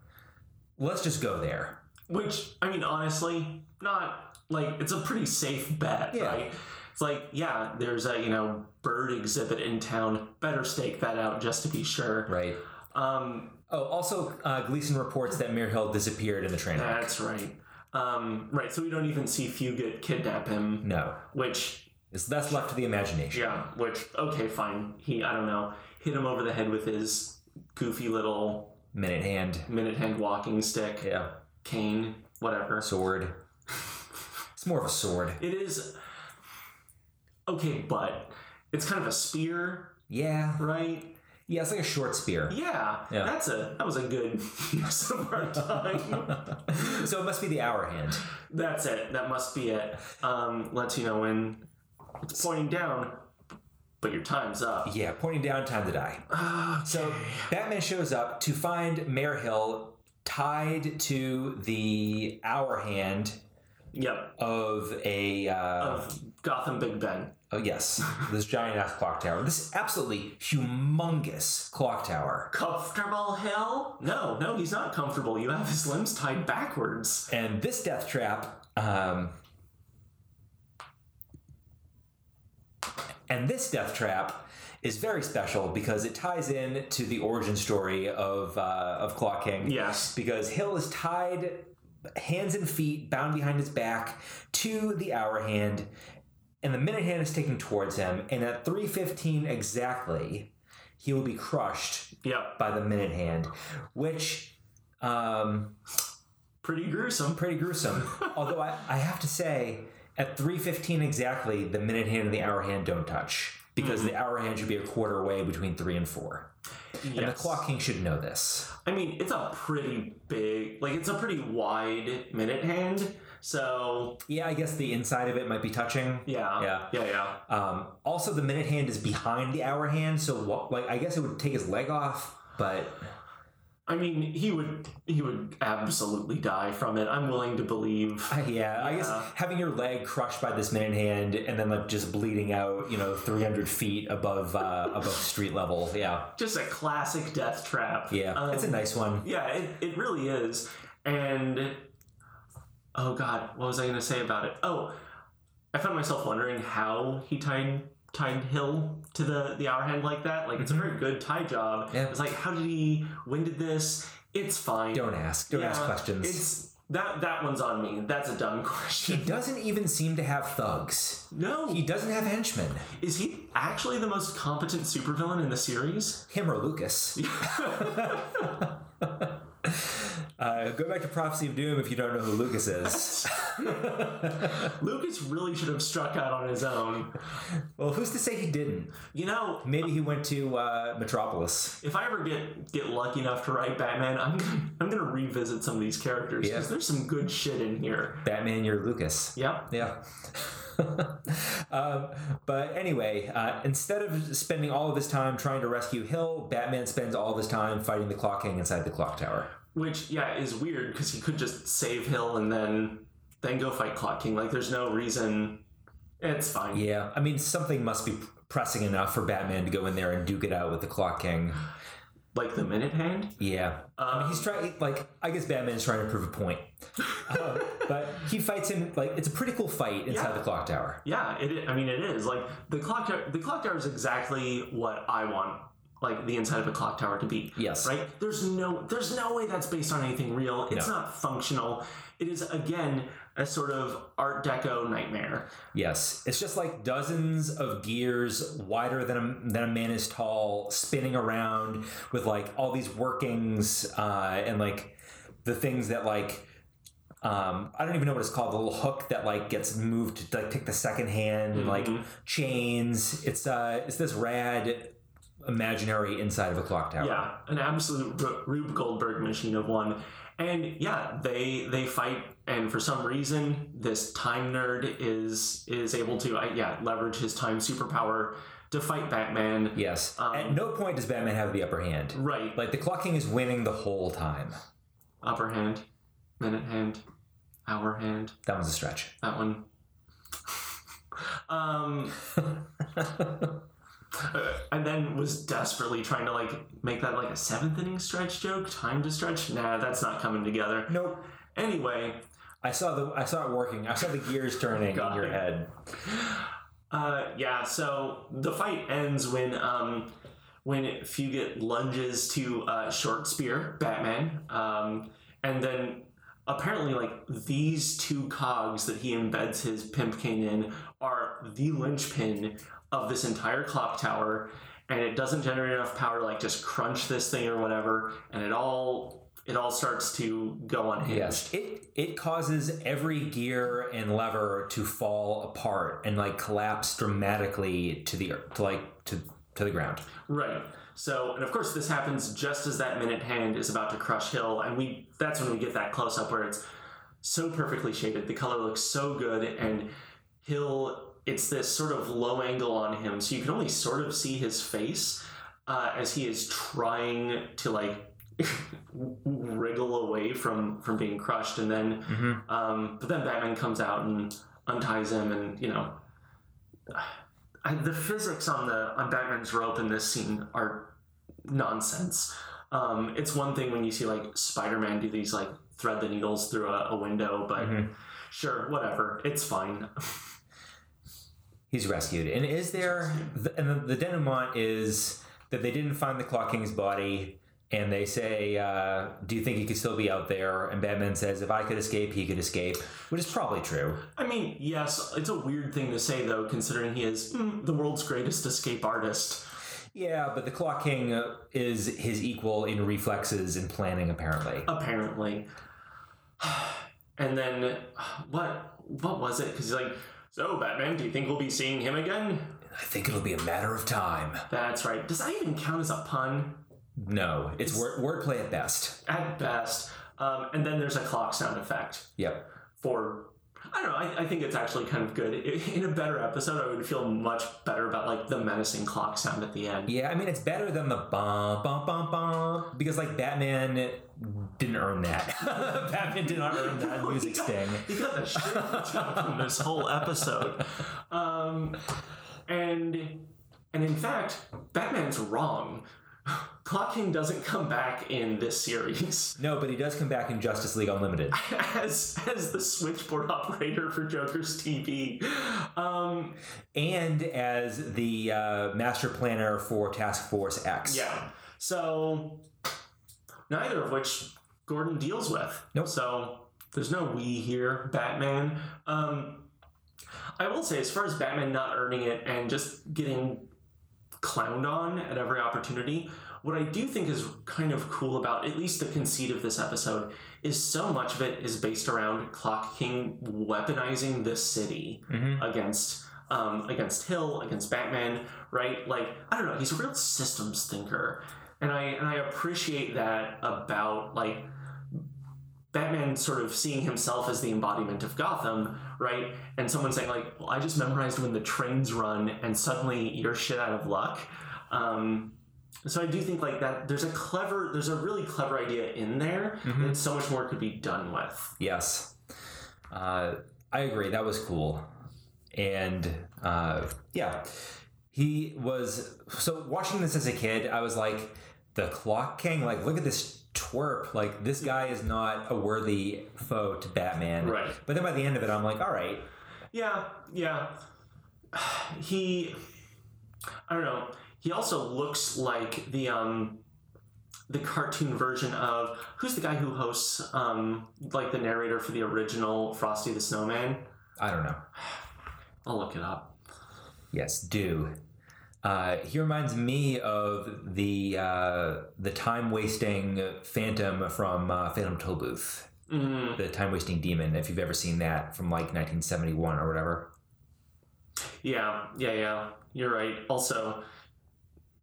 Let's just go there. Which, I mean, honestly, not, like, it's a pretty safe bet, yeah. Right? It's like, yeah, there's a, you know, bird exhibit in town. Better stake that out just to be sure. Right. Um, oh, also, uh, Gleason reports that Mir Hill disappeared in the train wreck. That's right. Um, right, so we don't even see Fugit kidnap him. No. Which... It's, that's left to the imagination. Yeah, which, okay, fine. He, I don't know, hit him over the head with his goofy little... Minute hand. Minute hand walking stick. Yeah. Cane. Whatever. Sword. It's more of a sword. It is... Okay, but it's kind of a spear. Yeah. Right? Yeah, it's like a short spear. Yeah. yeah. That's a that was a good use of our time. So it must be the hour hand. That's it. That must be it. Um, lets you know when it's pointing down, but your time's up. Yeah, pointing down, time to die. Okay. So Batman shows up to find Mir Hill tied to the hour hand. Yep. Of a... Uh, of Gotham Big Ben. Oh, yes. This giant-ass clock tower. This absolutely humongous clock tower. Comfortable Hill? No, no, he's not comfortable. You have his limbs tied backwards. And this death trap... Um, and this death trap is very special because it ties in to the origin story of, uh, of Clock King. Yes. Because Hill is tied... hands and feet bound behind his back to the hour hand, and the minute hand is taken towards him, and at three fifteen exactly he will be crushed yep. by the minute hand, which um pretty gruesome pretty gruesome although I, I have to say at three fifteen exactly the minute hand and the hour hand don't touch, because mm-hmm. the hour hand should be a quarter away between three and four. Yes. And the Clock King should know this. I mean, it's a pretty big, like, it's a pretty wide minute hand. So yeah, I guess the inside of it might be touching. Yeah, yeah, yeah, yeah. Um, also, the minute hand is behind the hour hand, so what, like I guess it would take his leg off, but I mean, he would he would absolutely die from it. I'm willing to believe. Uh, yeah, yeah, I guess having your leg crushed by this minute hand and then like just bleeding out, you know, three hundred feet above uh, above street level. Yeah, just a classic death trap. Yeah, um, it's a nice one. Yeah, it it really is, and. Oh, God, what was I going to say about it? Oh, I found myself wondering how he timed timed Hill to the, the hour hand like that. Like, mm-hmm. It's a very good tie job. Yeah. It's like, how did he, when did this? It's fine. Don't ask. Don't yeah, ask questions. It's that that one's on me. That's a dumb question. He doesn't even seem to have thugs. No. He doesn't have henchmen. Is he actually the most competent supervillain in the series? Him or Lucas. Uh, go back to Prophecy of Doom if you don't know who Lucas is. Lucas really should have struck out on his own. Well, who's to say he didn't? You know... Maybe he went to uh, Metropolis. If I ever get, get lucky enough to write Batman, I'm gonna, I'm gonna revisit some of these characters, because yeah. There's some good shit in here. Batman, you're Lucas. Yep. Yeah. um, but anyway, uh, instead of spending all of his time trying to rescue Hill, Batman spends all of his time fighting the Clock King inside the Clock Tower. Which, yeah, is weird, because he could just save Hill and then then go fight Clock King. Like, there's no reason. It's fine. Yeah, I mean, something must be pressing enough for Batman to go in there and duke it out with the Clock King. Like the minute hand? Yeah. Um, I mean, he's trying, like, I guess Batman is trying to prove a point. um, but he fights him, like, it's a pretty cool fight inside yeah. the Clock Tower. Yeah, it, I mean, it is. Like, the Clock Tower, the Clock Tower is exactly what I want. Like, the inside of a clock tower to be. Yes. Right? There's no there's no way that's based on anything real. It's no. not functional. It is, again, a sort of Art Deco nightmare. Yes. It's just like dozens of gears wider than a, than a man is tall, spinning around with, like, all these workings uh, and, like, the things that, like... Um, I don't even know what it's called, the little hook that, like, gets moved to, like, take the second hand, mm-hmm. like, chains. It's uh, it's this rad... imaginary inside of a clock tower. Yeah, an absolute R- Rube Goldberg machine of one. And yeah, they they fight, and for some reason, this time nerd is is able to uh, yeah leverage his time superpower to fight Batman. Yes. Um, At no point does Batman have the upper hand. Right. Like, the Clock King is winning the whole time. Upper hand, minute hand, hour hand. That one's a stretch. That one. um. Uh, and then was desperately trying to, like, make that, like, a seventh inning stretch joke, time to stretch. Nah, that's not coming together. Nope. Anyway, I saw the I saw it working. I saw the gears turning in your head. Uh, yeah. So the fight ends when um when Fugit lunges to uh, short spear Batman, um and then apparently, like, these two cogs that he embeds his pimp cane in are the linchpin of this entire clock tower, and it doesn't generate enough power to, like, just crunch this thing or whatever, and it all it all starts to go unhinged. Yes, it it causes every gear and lever to fall apart and, like, collapse dramatically to the to like to to the ground. Right. So, and of course, this happens just as that minute hand is about to crush Hill, and we that's when we get that close up where it's so perfectly shaded, the color looks so good, and Hill. It's this sort of low angle on him, so you can only sort of see his face uh, as he is trying to, like, wriggle away from, from being crushed. And then, mm-hmm. um, but then Batman comes out and unties him, and, you know, I, the physics on the on Batman's rope in this scene are nonsense. Um, it's one thing when you see, like, Spider-Man do these, like, thread the needles through a, a window, but mm-hmm. sure, whatever, it's fine. He's rescued. And is there... And the denouement is that they didn't find the Clock King's body, and they say, uh, do you think he could still be out there? And Batman says, if I could escape, he could escape, which is probably true. I mean, yes, it's a weird thing to say, though, considering he is mm, the world's greatest escape artist. Yeah, but the Clock King is his equal in reflexes and planning, apparently. Apparently. And then... What, what was it? Because he's like... So, Batman, do you think we'll be seeing him again? I think it'll be a matter of time. That's right. Does that even count as a pun? No. It's, it's word, wordplay at best. At best. Um, and then there's a clock sound effect. Yep. for, I don't know, I, I think it's actually kind of good. In a better episode, I would feel much better about, like, the menacing clock sound at the end. Yeah, I mean, it's better than the bum, bum, bum, bum, because, like, Batman didn't earn that. Batman did not earn that no, music sting. He got the shit from this whole episode. Um, and and in fact, Batman's wrong. Clock King doesn't come back in this series. No, but he does come back in Justice League Unlimited. As as the switchboard operator for Joker's T V. Um, and as the uh, master planner for Task Force X. Yeah. So, neither of which Gordon deals with. Nope. So, there's no we here, Batman. Um, I will say, as far as Batman not earning it and just getting clowned on at every opportunity, what I do think is kind of cool about at least the conceit of this episode is so much of it is based around Clock King weaponizing the city mm-hmm. against um, against Hill, against Batman, right? Like, I don't know, he's a real systems thinker. And I and I appreciate that about, like, Batman sort of seeing himself as the embodiment of Gotham, right? And someone saying, like, well, I just memorized when the trains run and suddenly you're shit out of luck. Um, so I do think, like, that there's a clever, there's a really clever idea in there mm-hmm. that so much more could be done with. Yes. Uh, I agree. That was cool. And, uh, yeah, he was, so watching this as a kid, I was like, the Clock King, like, look at this twerp, like, this guy is not a worthy foe to Batman. Right. But then by the end of it, I'm like, all right. Yeah, yeah. He, I don't know. He also looks like the um, the cartoon version of, who's the guy who hosts, um, like, the narrator for the original Frosty the Snowman? I don't know. I'll look it up. Yes, do. Uh, he reminds me of the uh, the time-wasting Phantom from uh, Phantom Tollbooth, mm. the time-wasting demon, if you've ever seen that, from, like, nineteen seventy-one or whatever. Yeah, yeah, yeah. You're right. Also,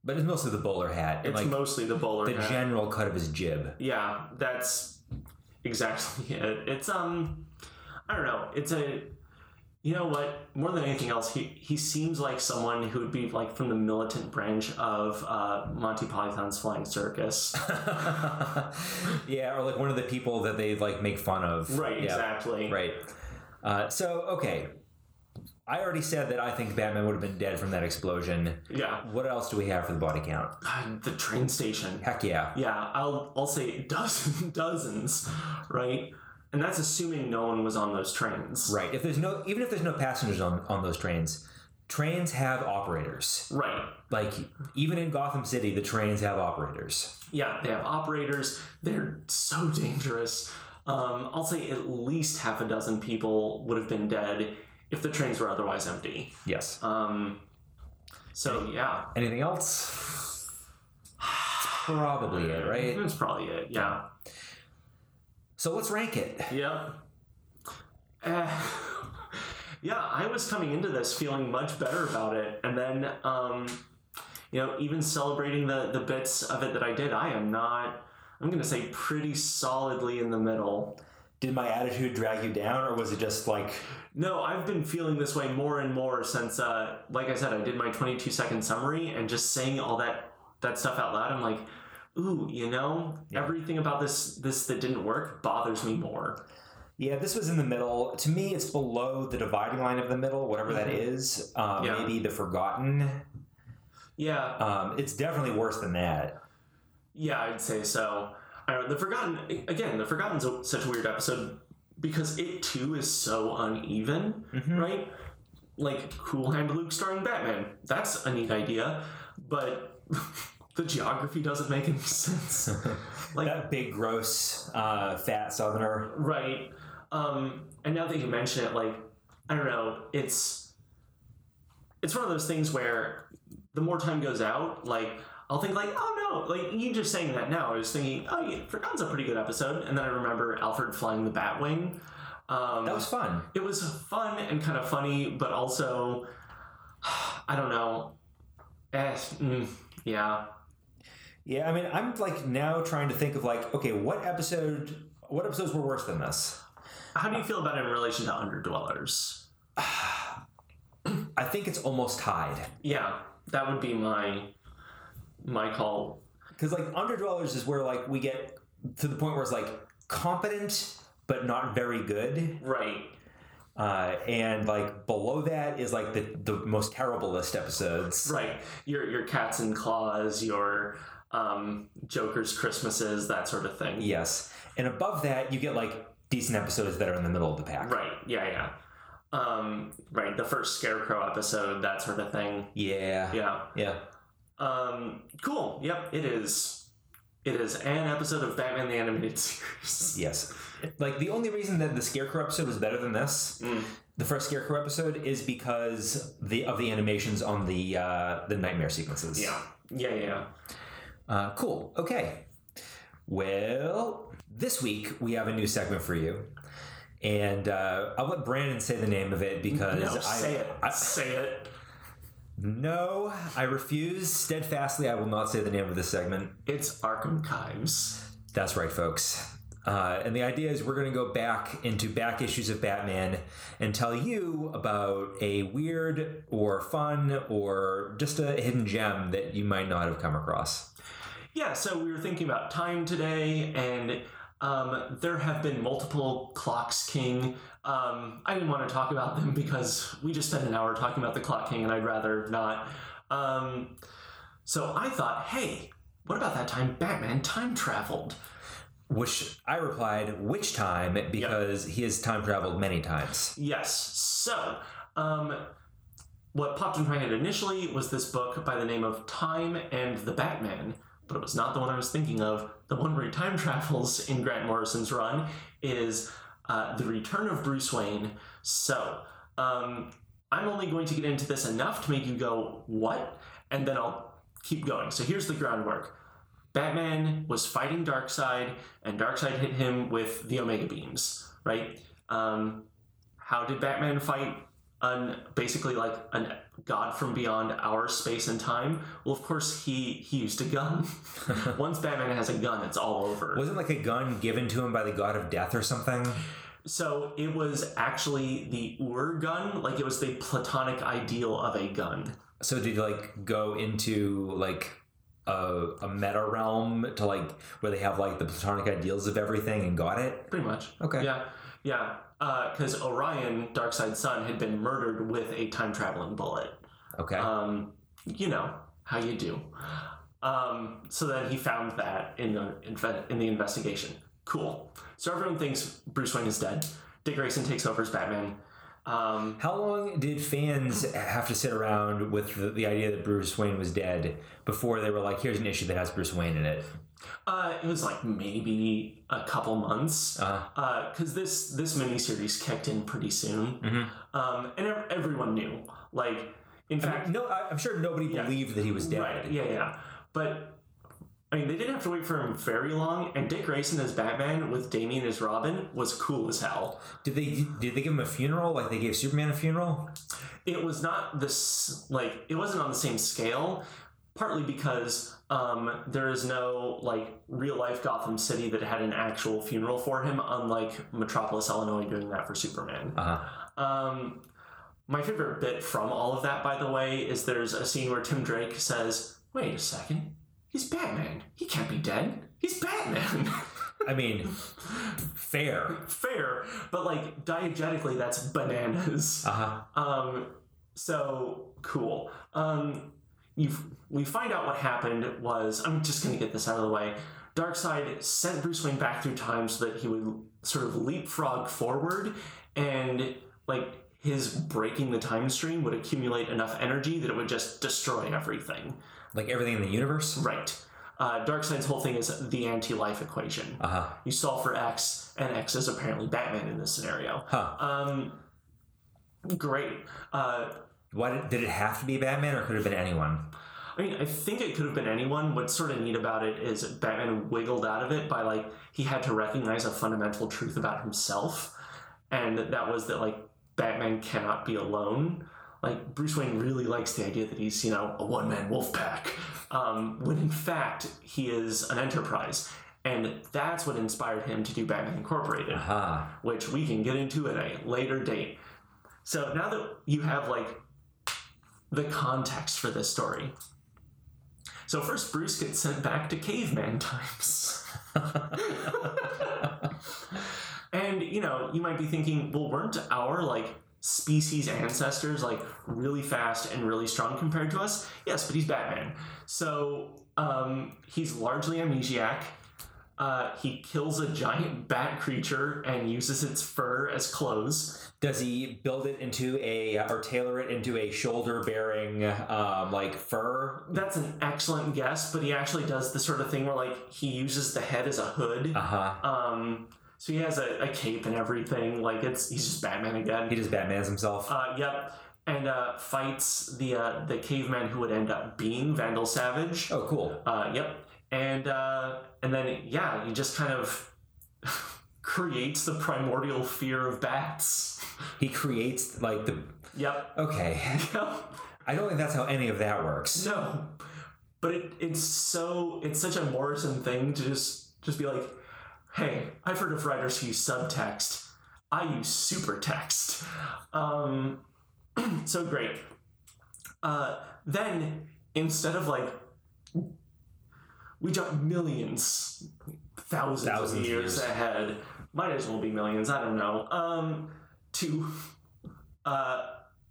but it's mostly the bowler hat. It's like mostly the bowler the hat. The general cut of his jib. Yeah, that's exactly it. It's, um, I don't know. It's a... You know what? More than anything else, he, he seems like someone who would be, like, from the militant branch of uh, Monty Python's Flying Circus. Yeah, or, like, one of the people that they, like, make fun of. Right, yeah, exactly. Right. Uh, so, okay. I already said that I think Batman would have been dead from that explosion. Yeah. What else do we have for the body count? God, the train station. Heck yeah. Yeah, I'll I'll say dozens, dozens, right? And that's assuming no one was on those trains. Right. If there's no, even if there's no passengers on, on those trains, trains have operators. Right. Like, even in Gotham City, the trains have operators. Yeah, they have operators. They're so dangerous. Um, I'll say at least half a dozen people would have been dead if the trains were otherwise empty. Yes. Um. So, Any, yeah. Anything else? That's probably it, right? That's probably it, yeah. So let's rank it. Yeah. Uh, yeah, I was coming into this feeling much better about it. And then, um, you know, even celebrating the, the bits of it that I did, I am not, I'm going to say pretty solidly in the middle. Did my attitude drag you down, or was it just like... No, I've been feeling this way more and more since, uh, like I said, I did my twenty-two second summary, and just saying all that, that stuff out loud, I'm like... Ooh, you know, yeah. Everything about this this that didn't work bothers me more. Yeah, this was in the middle. To me, it's below the dividing line of the middle, whatever mm-hmm. that is. Um, yeah. Maybe the forgotten. Yeah. Um, it's definitely worse than that. Yeah, I'd say so. I don't, the forgotten, again, the forgotten's a, such a weird episode because it too is so uneven, mm-hmm. right? Like Cool Hand Luke starring Batman. That's a neat idea, but. The geography doesn't make any sense. Like that big, gross, uh, fat southerner. Right. Um, and now that you mention it, like, I don't know, it's it's one of those things where the more time goes out, like, I'll think, like, oh, no, like, you just saying that now. I was thinking, oh, yeah, Forgotten's a pretty good episode. And then I remember Alfred flying the Batwing. Um, that was fun. It was fun and kind of funny, but also, I don't know. Eh, mm, yeah. Yeah, I mean, I'm, like, now trying to think of, like, okay, what episode, what episodes were worse than this? How do you feel about it in relation to Underdwellers? I think it's almost tied. Yeah, that would be my my call. Because like Underdwellers is where like we get to the point where it's like competent but not very good. Right. Uh, and like below that is like the, the most terriblest episodes. Right. Your your Cats and Claws, your um, Joker's Christmases, that sort of thing. Yes. And above that you get like decent episodes that are in the middle of the pack. Right. Yeah. Yeah. Um, right. The first Scarecrow episode, that sort of thing. Yeah. Yeah. Yeah. Um, cool. Yep. It is. It is an episode of Batman the Animated Series. Yes. Like, the only reason that the Scarecrow episode was better than this, mm. the first Scarecrow episode, is because the of the animations on the uh, the nightmare sequences. Yeah. Yeah, yeah. Uh, cool. Okay. Well, this week we have a new segment for you. And uh, I'll let Brandon say the name of it because... No, I, say it. I, say it. No, I refuse. Steadfastly, I will not say the name of this segment. It's Arkham Archives. That's right, folks. Uh, and the idea is we're going to go back into back issues of Batman and tell you about a weird or fun or just a hidden gem that you might not have come across. Yeah, so we were thinking about time today, and um, there have been multiple Clocks King. Um, I didn't want to talk about them because we just spent an hour talking about the Clock King, and I'd rather not. Um, so I thought, hey, what about that time Batman time traveled? Which I replied, which time? Because yep. he has time traveled many times. Yes. So, um, what popped into my head initially was this book by the name of Time and the Batman, but it was not the one I was thinking of. The one where he time travels in Grant Morrison's run is uh, The Return of Bruce Wayne. So, um, I'm only going to get into this enough to make you go, what? And then I'll keep going. So here's the groundwork. Batman was fighting Darkseid, and Darkseid hit him with the Omega Beams, right? Um, how did Batman fight an, basically like a god from beyond our space and time? Well, of course, he, he used a gun. Once Batman has a gun, it's all over. Wasn't like a gun given to him by the god of death or something? So it was actually the Ur gun. Like, it was the platonic ideal of a gun. So did he, like, go into, like... A, a meta realm to like where they have like the platonic ideals of everything and got it? Pretty much. Okay. Yeah. Yeah. Because uh, Orion, Darkseid's son, had been murdered with a time traveling bullet. Okay. Um, you know how you do. Um, so then he found that in the in the investigation. Cool. So everyone thinks Bruce Wayne is dead. Dick Grayson takes over as Batman. Um, How long did fans have to sit around with the, the idea that Bruce Wayne was dead before they were like, here's an issue that has Bruce Wayne in it? Uh, it was like maybe a couple months. Because uh-huh. uh, this, this miniseries kicked in pretty soon. Mm-hmm. Um, and ev- everyone knew. Like, in I fact... Mean, no, I'm sure nobody yeah, believed that he was dead. Right, yeah, yeah. But, I mean, they didn't have to wait for him very long, and Dick Grayson as Batman with Damian as Robin was cool as hell. Did they did they give him a funeral like they gave Superman a funeral? It was not this like it wasn't on the same scale, partly because um, there is no like real life Gotham City that had an actual funeral for him, unlike Metropolis, Illinois, doing that for Superman. Uh-huh. Um, my favorite bit from all of that, by the way, is there's a scene where Tim Drake says, "Wait a second. He's Batman. He can't be dead. He's Batman." I mean, fair. Fair. But, like, diegetically, that's bananas. Uh-huh. Um, so, cool. Um, you we find out what happened was... I'm just going to get this out of the way. Darkseid sent Bruce Wayne back through time so that he would sort of leapfrog forward. And, like, his breaking the time stream would accumulate enough energy that it would just destroy everything. Like everything in the universe? Right. Uh, Darkseid's whole thing is the anti-life equation. Uh-huh. You solve for X, and X is apparently Batman in this scenario. Huh. Um, great. Uh, Why did, did it have to be Batman, or could it have been anyone? I mean, I think it could have been anyone. What's sort of neat about it is Batman wiggled out of it by, like, he had to recognize a fundamental truth about himself, and that was that, like, Batman cannot be alone. Like, Bruce Wayne really likes the idea that he's, you know, a one-man wolf pack, um, when in fact he is an enterprise. And that's what inspired him to do Batman Incorporated, uh-huh. which we can get into at a later date. So now that you have, like, the context for this story. So first, Bruce gets sent back to caveman times. And, you know, you might be thinking, well, weren't our, like, species ancestors, like, really fast and really strong compared to us? Yes, but he's Batman. So um, he's largely amnesiac. Uh, he kills a giant bat creature and uses its fur as clothes. Does he build it into a, or tailor it into a shoulder-bearing, um, like, fur? That's an excellent guess, but he actually does the sort of thing where, like, he uses the head as a hood. Uh-huh. Um, so he has a, a cape and everything. Like, it's he's just Batman again. He just Batmans himself. Uh, yep. And uh, fights the, uh, the caveman who would end up being Vandal Savage. Oh, cool. Uh, yep. And uh, and then, yeah, he just kind of creates the primordial fear of bats. He creates, like, the... Yep. Okay. Yep. I don't think that's how any of that works. No. But it, it's so... It's such a Morrison thing to just, just be like, hey, I've heard of writers who use subtext. I use super text. Um, so great. Uh, then, instead of, like... We jump millions, thousands, thousands of years, years ahead. Might as well be millions. I don't know. Um, to uh,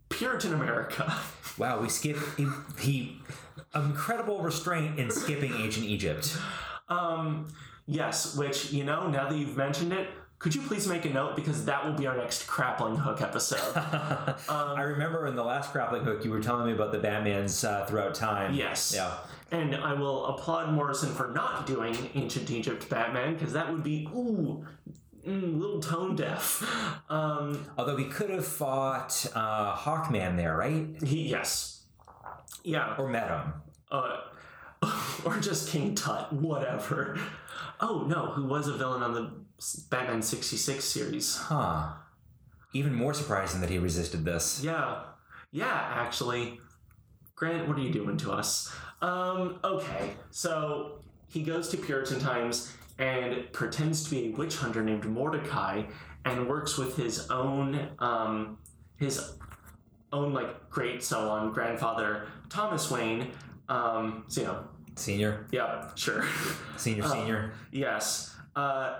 Puritan America. Wow, we skip he, he incredible restraint in skipping ancient Egypt. Um, yes, which, you know, now that you've mentioned it, could you please make a note, because that will be our next Grappling Hook episode. um, I remember in the last Grappling Hook, you were telling me about the Batmans uh, throughout time. Yes. Yeah. And I will applaud Morrison for not doing Ancient Egypt Batman, because that would be, ooh, mm, little tone deaf. Um, Although he could have fought uh, Hawkman there, right? He, yes. Yeah. Or met him. Uh, or just King Tut, whatever. Oh, no, who was a villain on the Batman sixty-six series. Huh. Even more surprising that he resisted this. Yeah. Yeah, actually. Grant, what are you doing to us? Um, okay, so he goes to Puritan times and pretends to be a witch hunter named Mordecai and works with his own, um, his own, like, great so-on grandfather, Thomas Wayne, um, so, you know. Senior. Yeah, sure. Senior, uh, senior. Yes. Uh,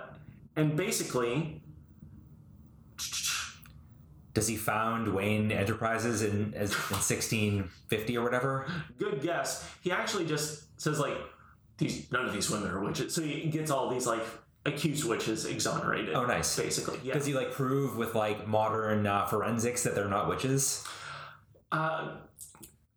and basically... Does he found Wayne Enterprises in, as, in sixteen fifty or whatever? Good guess. He actually just says, like, these none of these women are witches. So he gets all these, like, accused witches exonerated. Oh, nice. Basically, yeah. Does he, like, prove with, like, modern uh, forensics that they're not witches? Uh,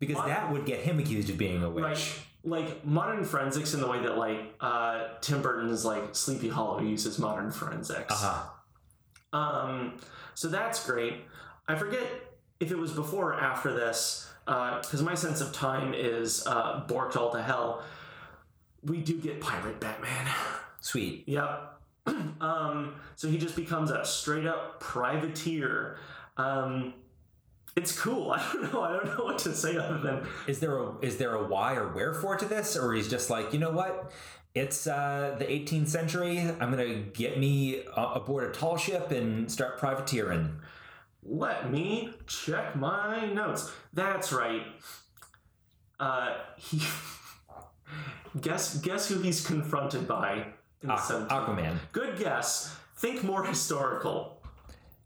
because modern, that would get him accused of being a witch. Right. Like, modern forensics in the way that, like, uh, Tim Burton's, like, Sleepy Hollow uses modern forensics. Uh-huh. Um, so that's great. I forget if it was before or after this, because uh, my sense of time is uh, borked all to hell. We do get Pirate Batman. Sweet. Yep. um, so he just becomes a straight-up privateer. Um, it's cool. I don't know. I don't know what to say other than... Is there a, is there a why or wherefore to this? Or he's just like, you know what? It's uh, the eighteenth century. I'm going to get me aboard a tall ship and start privateering. Let me check my notes. That's right. Uh, he guess guess who he's confronted by in the Aqu- Aquaman. Good guess. Think more historical.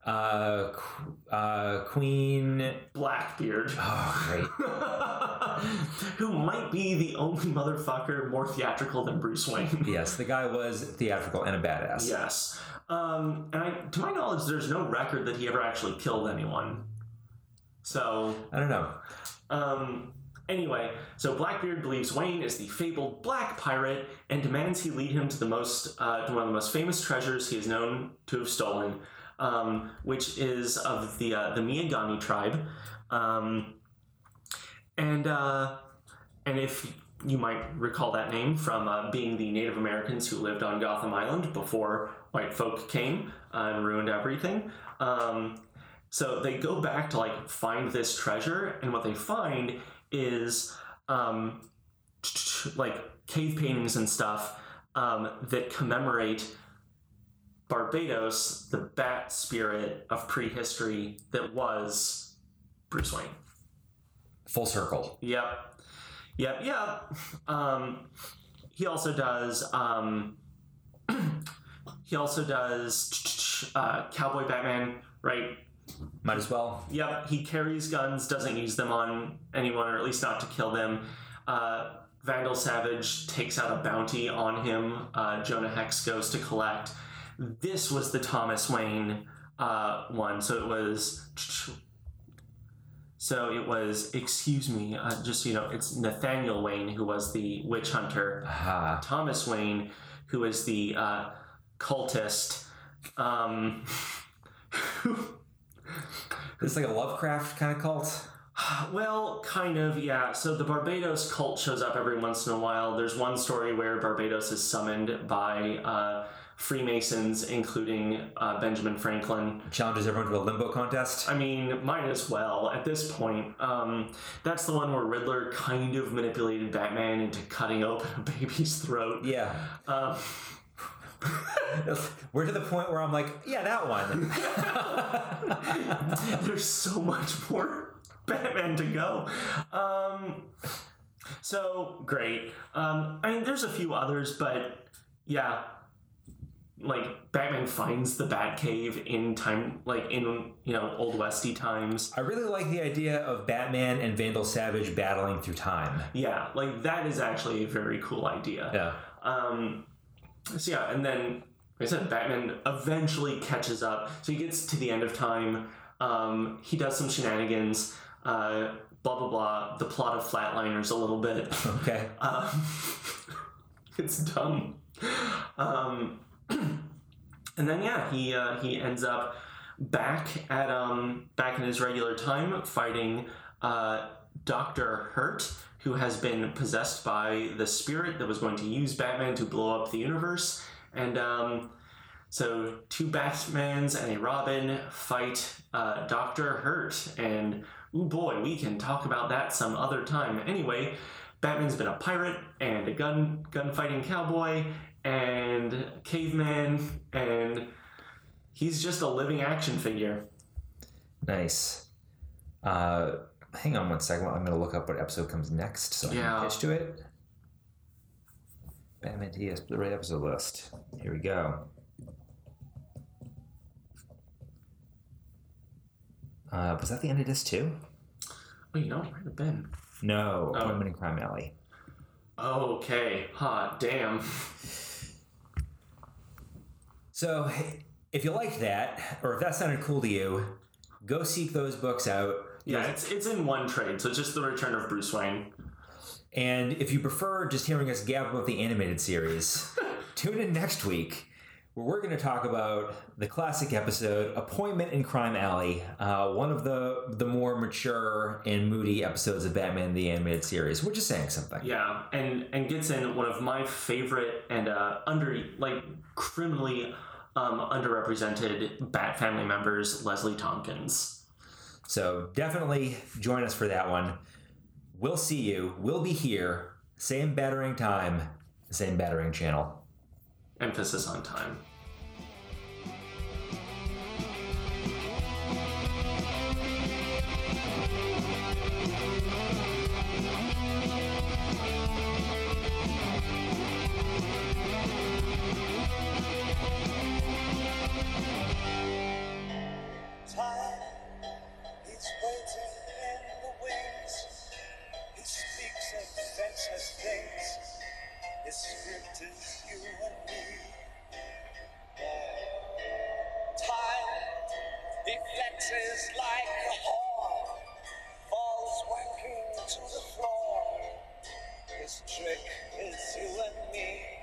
Uh, uh, Queen Blackbeard. Oh, great. Who might be the only motherfucker more theatrical than Bruce Wayne. Yes, the guy was theatrical and a badass. Yes. Um, and I, to my knowledge, there's no record that he ever actually killed anyone. So... I don't know. Um, anyway, so Blackbeard believes Wayne is the fabled black pirate and demands he lead him to the most, uh, to one of the most famous treasures he is known to have stolen, Um, which is of the uh, the Miyagani tribe, um, and uh, and if you might recall that name from uh, being the Native Americans who lived on Gotham Island before white folk came uh, and ruined everything. Um, so they go back to, like, find this treasure, and what they find is um, like cave paintings and stuff um, that commemorate Barbados, the bat spirit of prehistory that was Bruce Wayne. Full circle. Yep. Yep. Yep. Um, he also does. Um, he also does uh, Cowboy Batman, right? Might as well. Yep. He carries guns, doesn't use them on anyone, or at least not to kill them. Uh, Vandal Savage takes out a bounty on him. Uh, Jonah Hex goes to collect. This was the Thomas Wayne uh, one, so it was. So it was. Excuse me, uh, just you know, it's Nathaniel Wayne who was the witch hunter. Uh-huh. Thomas Wayne, who was the uh, cultist. Um, It's like a Lovecraft kind of cult. Well, kind of, yeah. So the Barbados cult shows up every once in a while. There's one story where Barbados is summoned by uh, Freemasons, including uh, Benjamin Franklin. Challenges everyone to a limbo contest? I mean, might as well at this point. Um, that's the one where Riddler kind of manipulated Batman into cutting open a baby's throat. Yeah. Uh, We're to the point where I'm like, yeah, that one. There's so much more Batman to go. Um, so great. Um, I mean, there's a few others, but yeah, like Batman finds the Batcave in time, like in you know Old Westy times. I really like the idea of Batman and Vandal Savage battling through time. Yeah, like that is actually a very cool idea. Yeah. Um, So yeah, and then, like I said, Batman eventually catches up. So he gets to the end of time. Um, he does some shenanigans, uh, blah, blah, blah. The plot of Flatliners a little bit. Okay. Um, it's dumb. Um, and then, yeah, he uh, he ends up back at um back in his regular time fighting uh, Doctor Hurt, who has been possessed by the spirit that was going to use Batman to blow up the universe. And um, so two Batmans and a Robin fight uh, Doctor Hurt. And, ooh boy, we can talk about that some other time. Anyway, Batman's been a pirate and a gun gunfighting cowboy and caveman, and he's just a living action figure. Nice. Uh... Hang on one second. I'm going to look up what episode comes next so I yeah. can pitch to it. Batman T S, Blu-ray episode list. Here we go. Uh, was that the end of this too? Oh, you know, it might have been. No, Appointment in Crime Alley. Okay. Hot damn. So, if you liked that, or if that sounded cool to you, go seek those books out. Yeah, it's it's in one trade, so it's just The Return of Bruce Wayne. And if you prefer just hearing us gab about the animated series, tune in next week where we're going to talk about the classic episode, Appointment in Crime Alley, uh, one of the, the more mature and moody episodes of Batman the Animated Series, which is saying something. Yeah, and, and gets in one of my favorite and uh, under like criminally um, underrepresented Bat family members, Leslie Tompkins. So definitely join us for that one. We'll see you. We'll be here. Same battering time, same battering channel. Emphasis on time. Trick is you and me.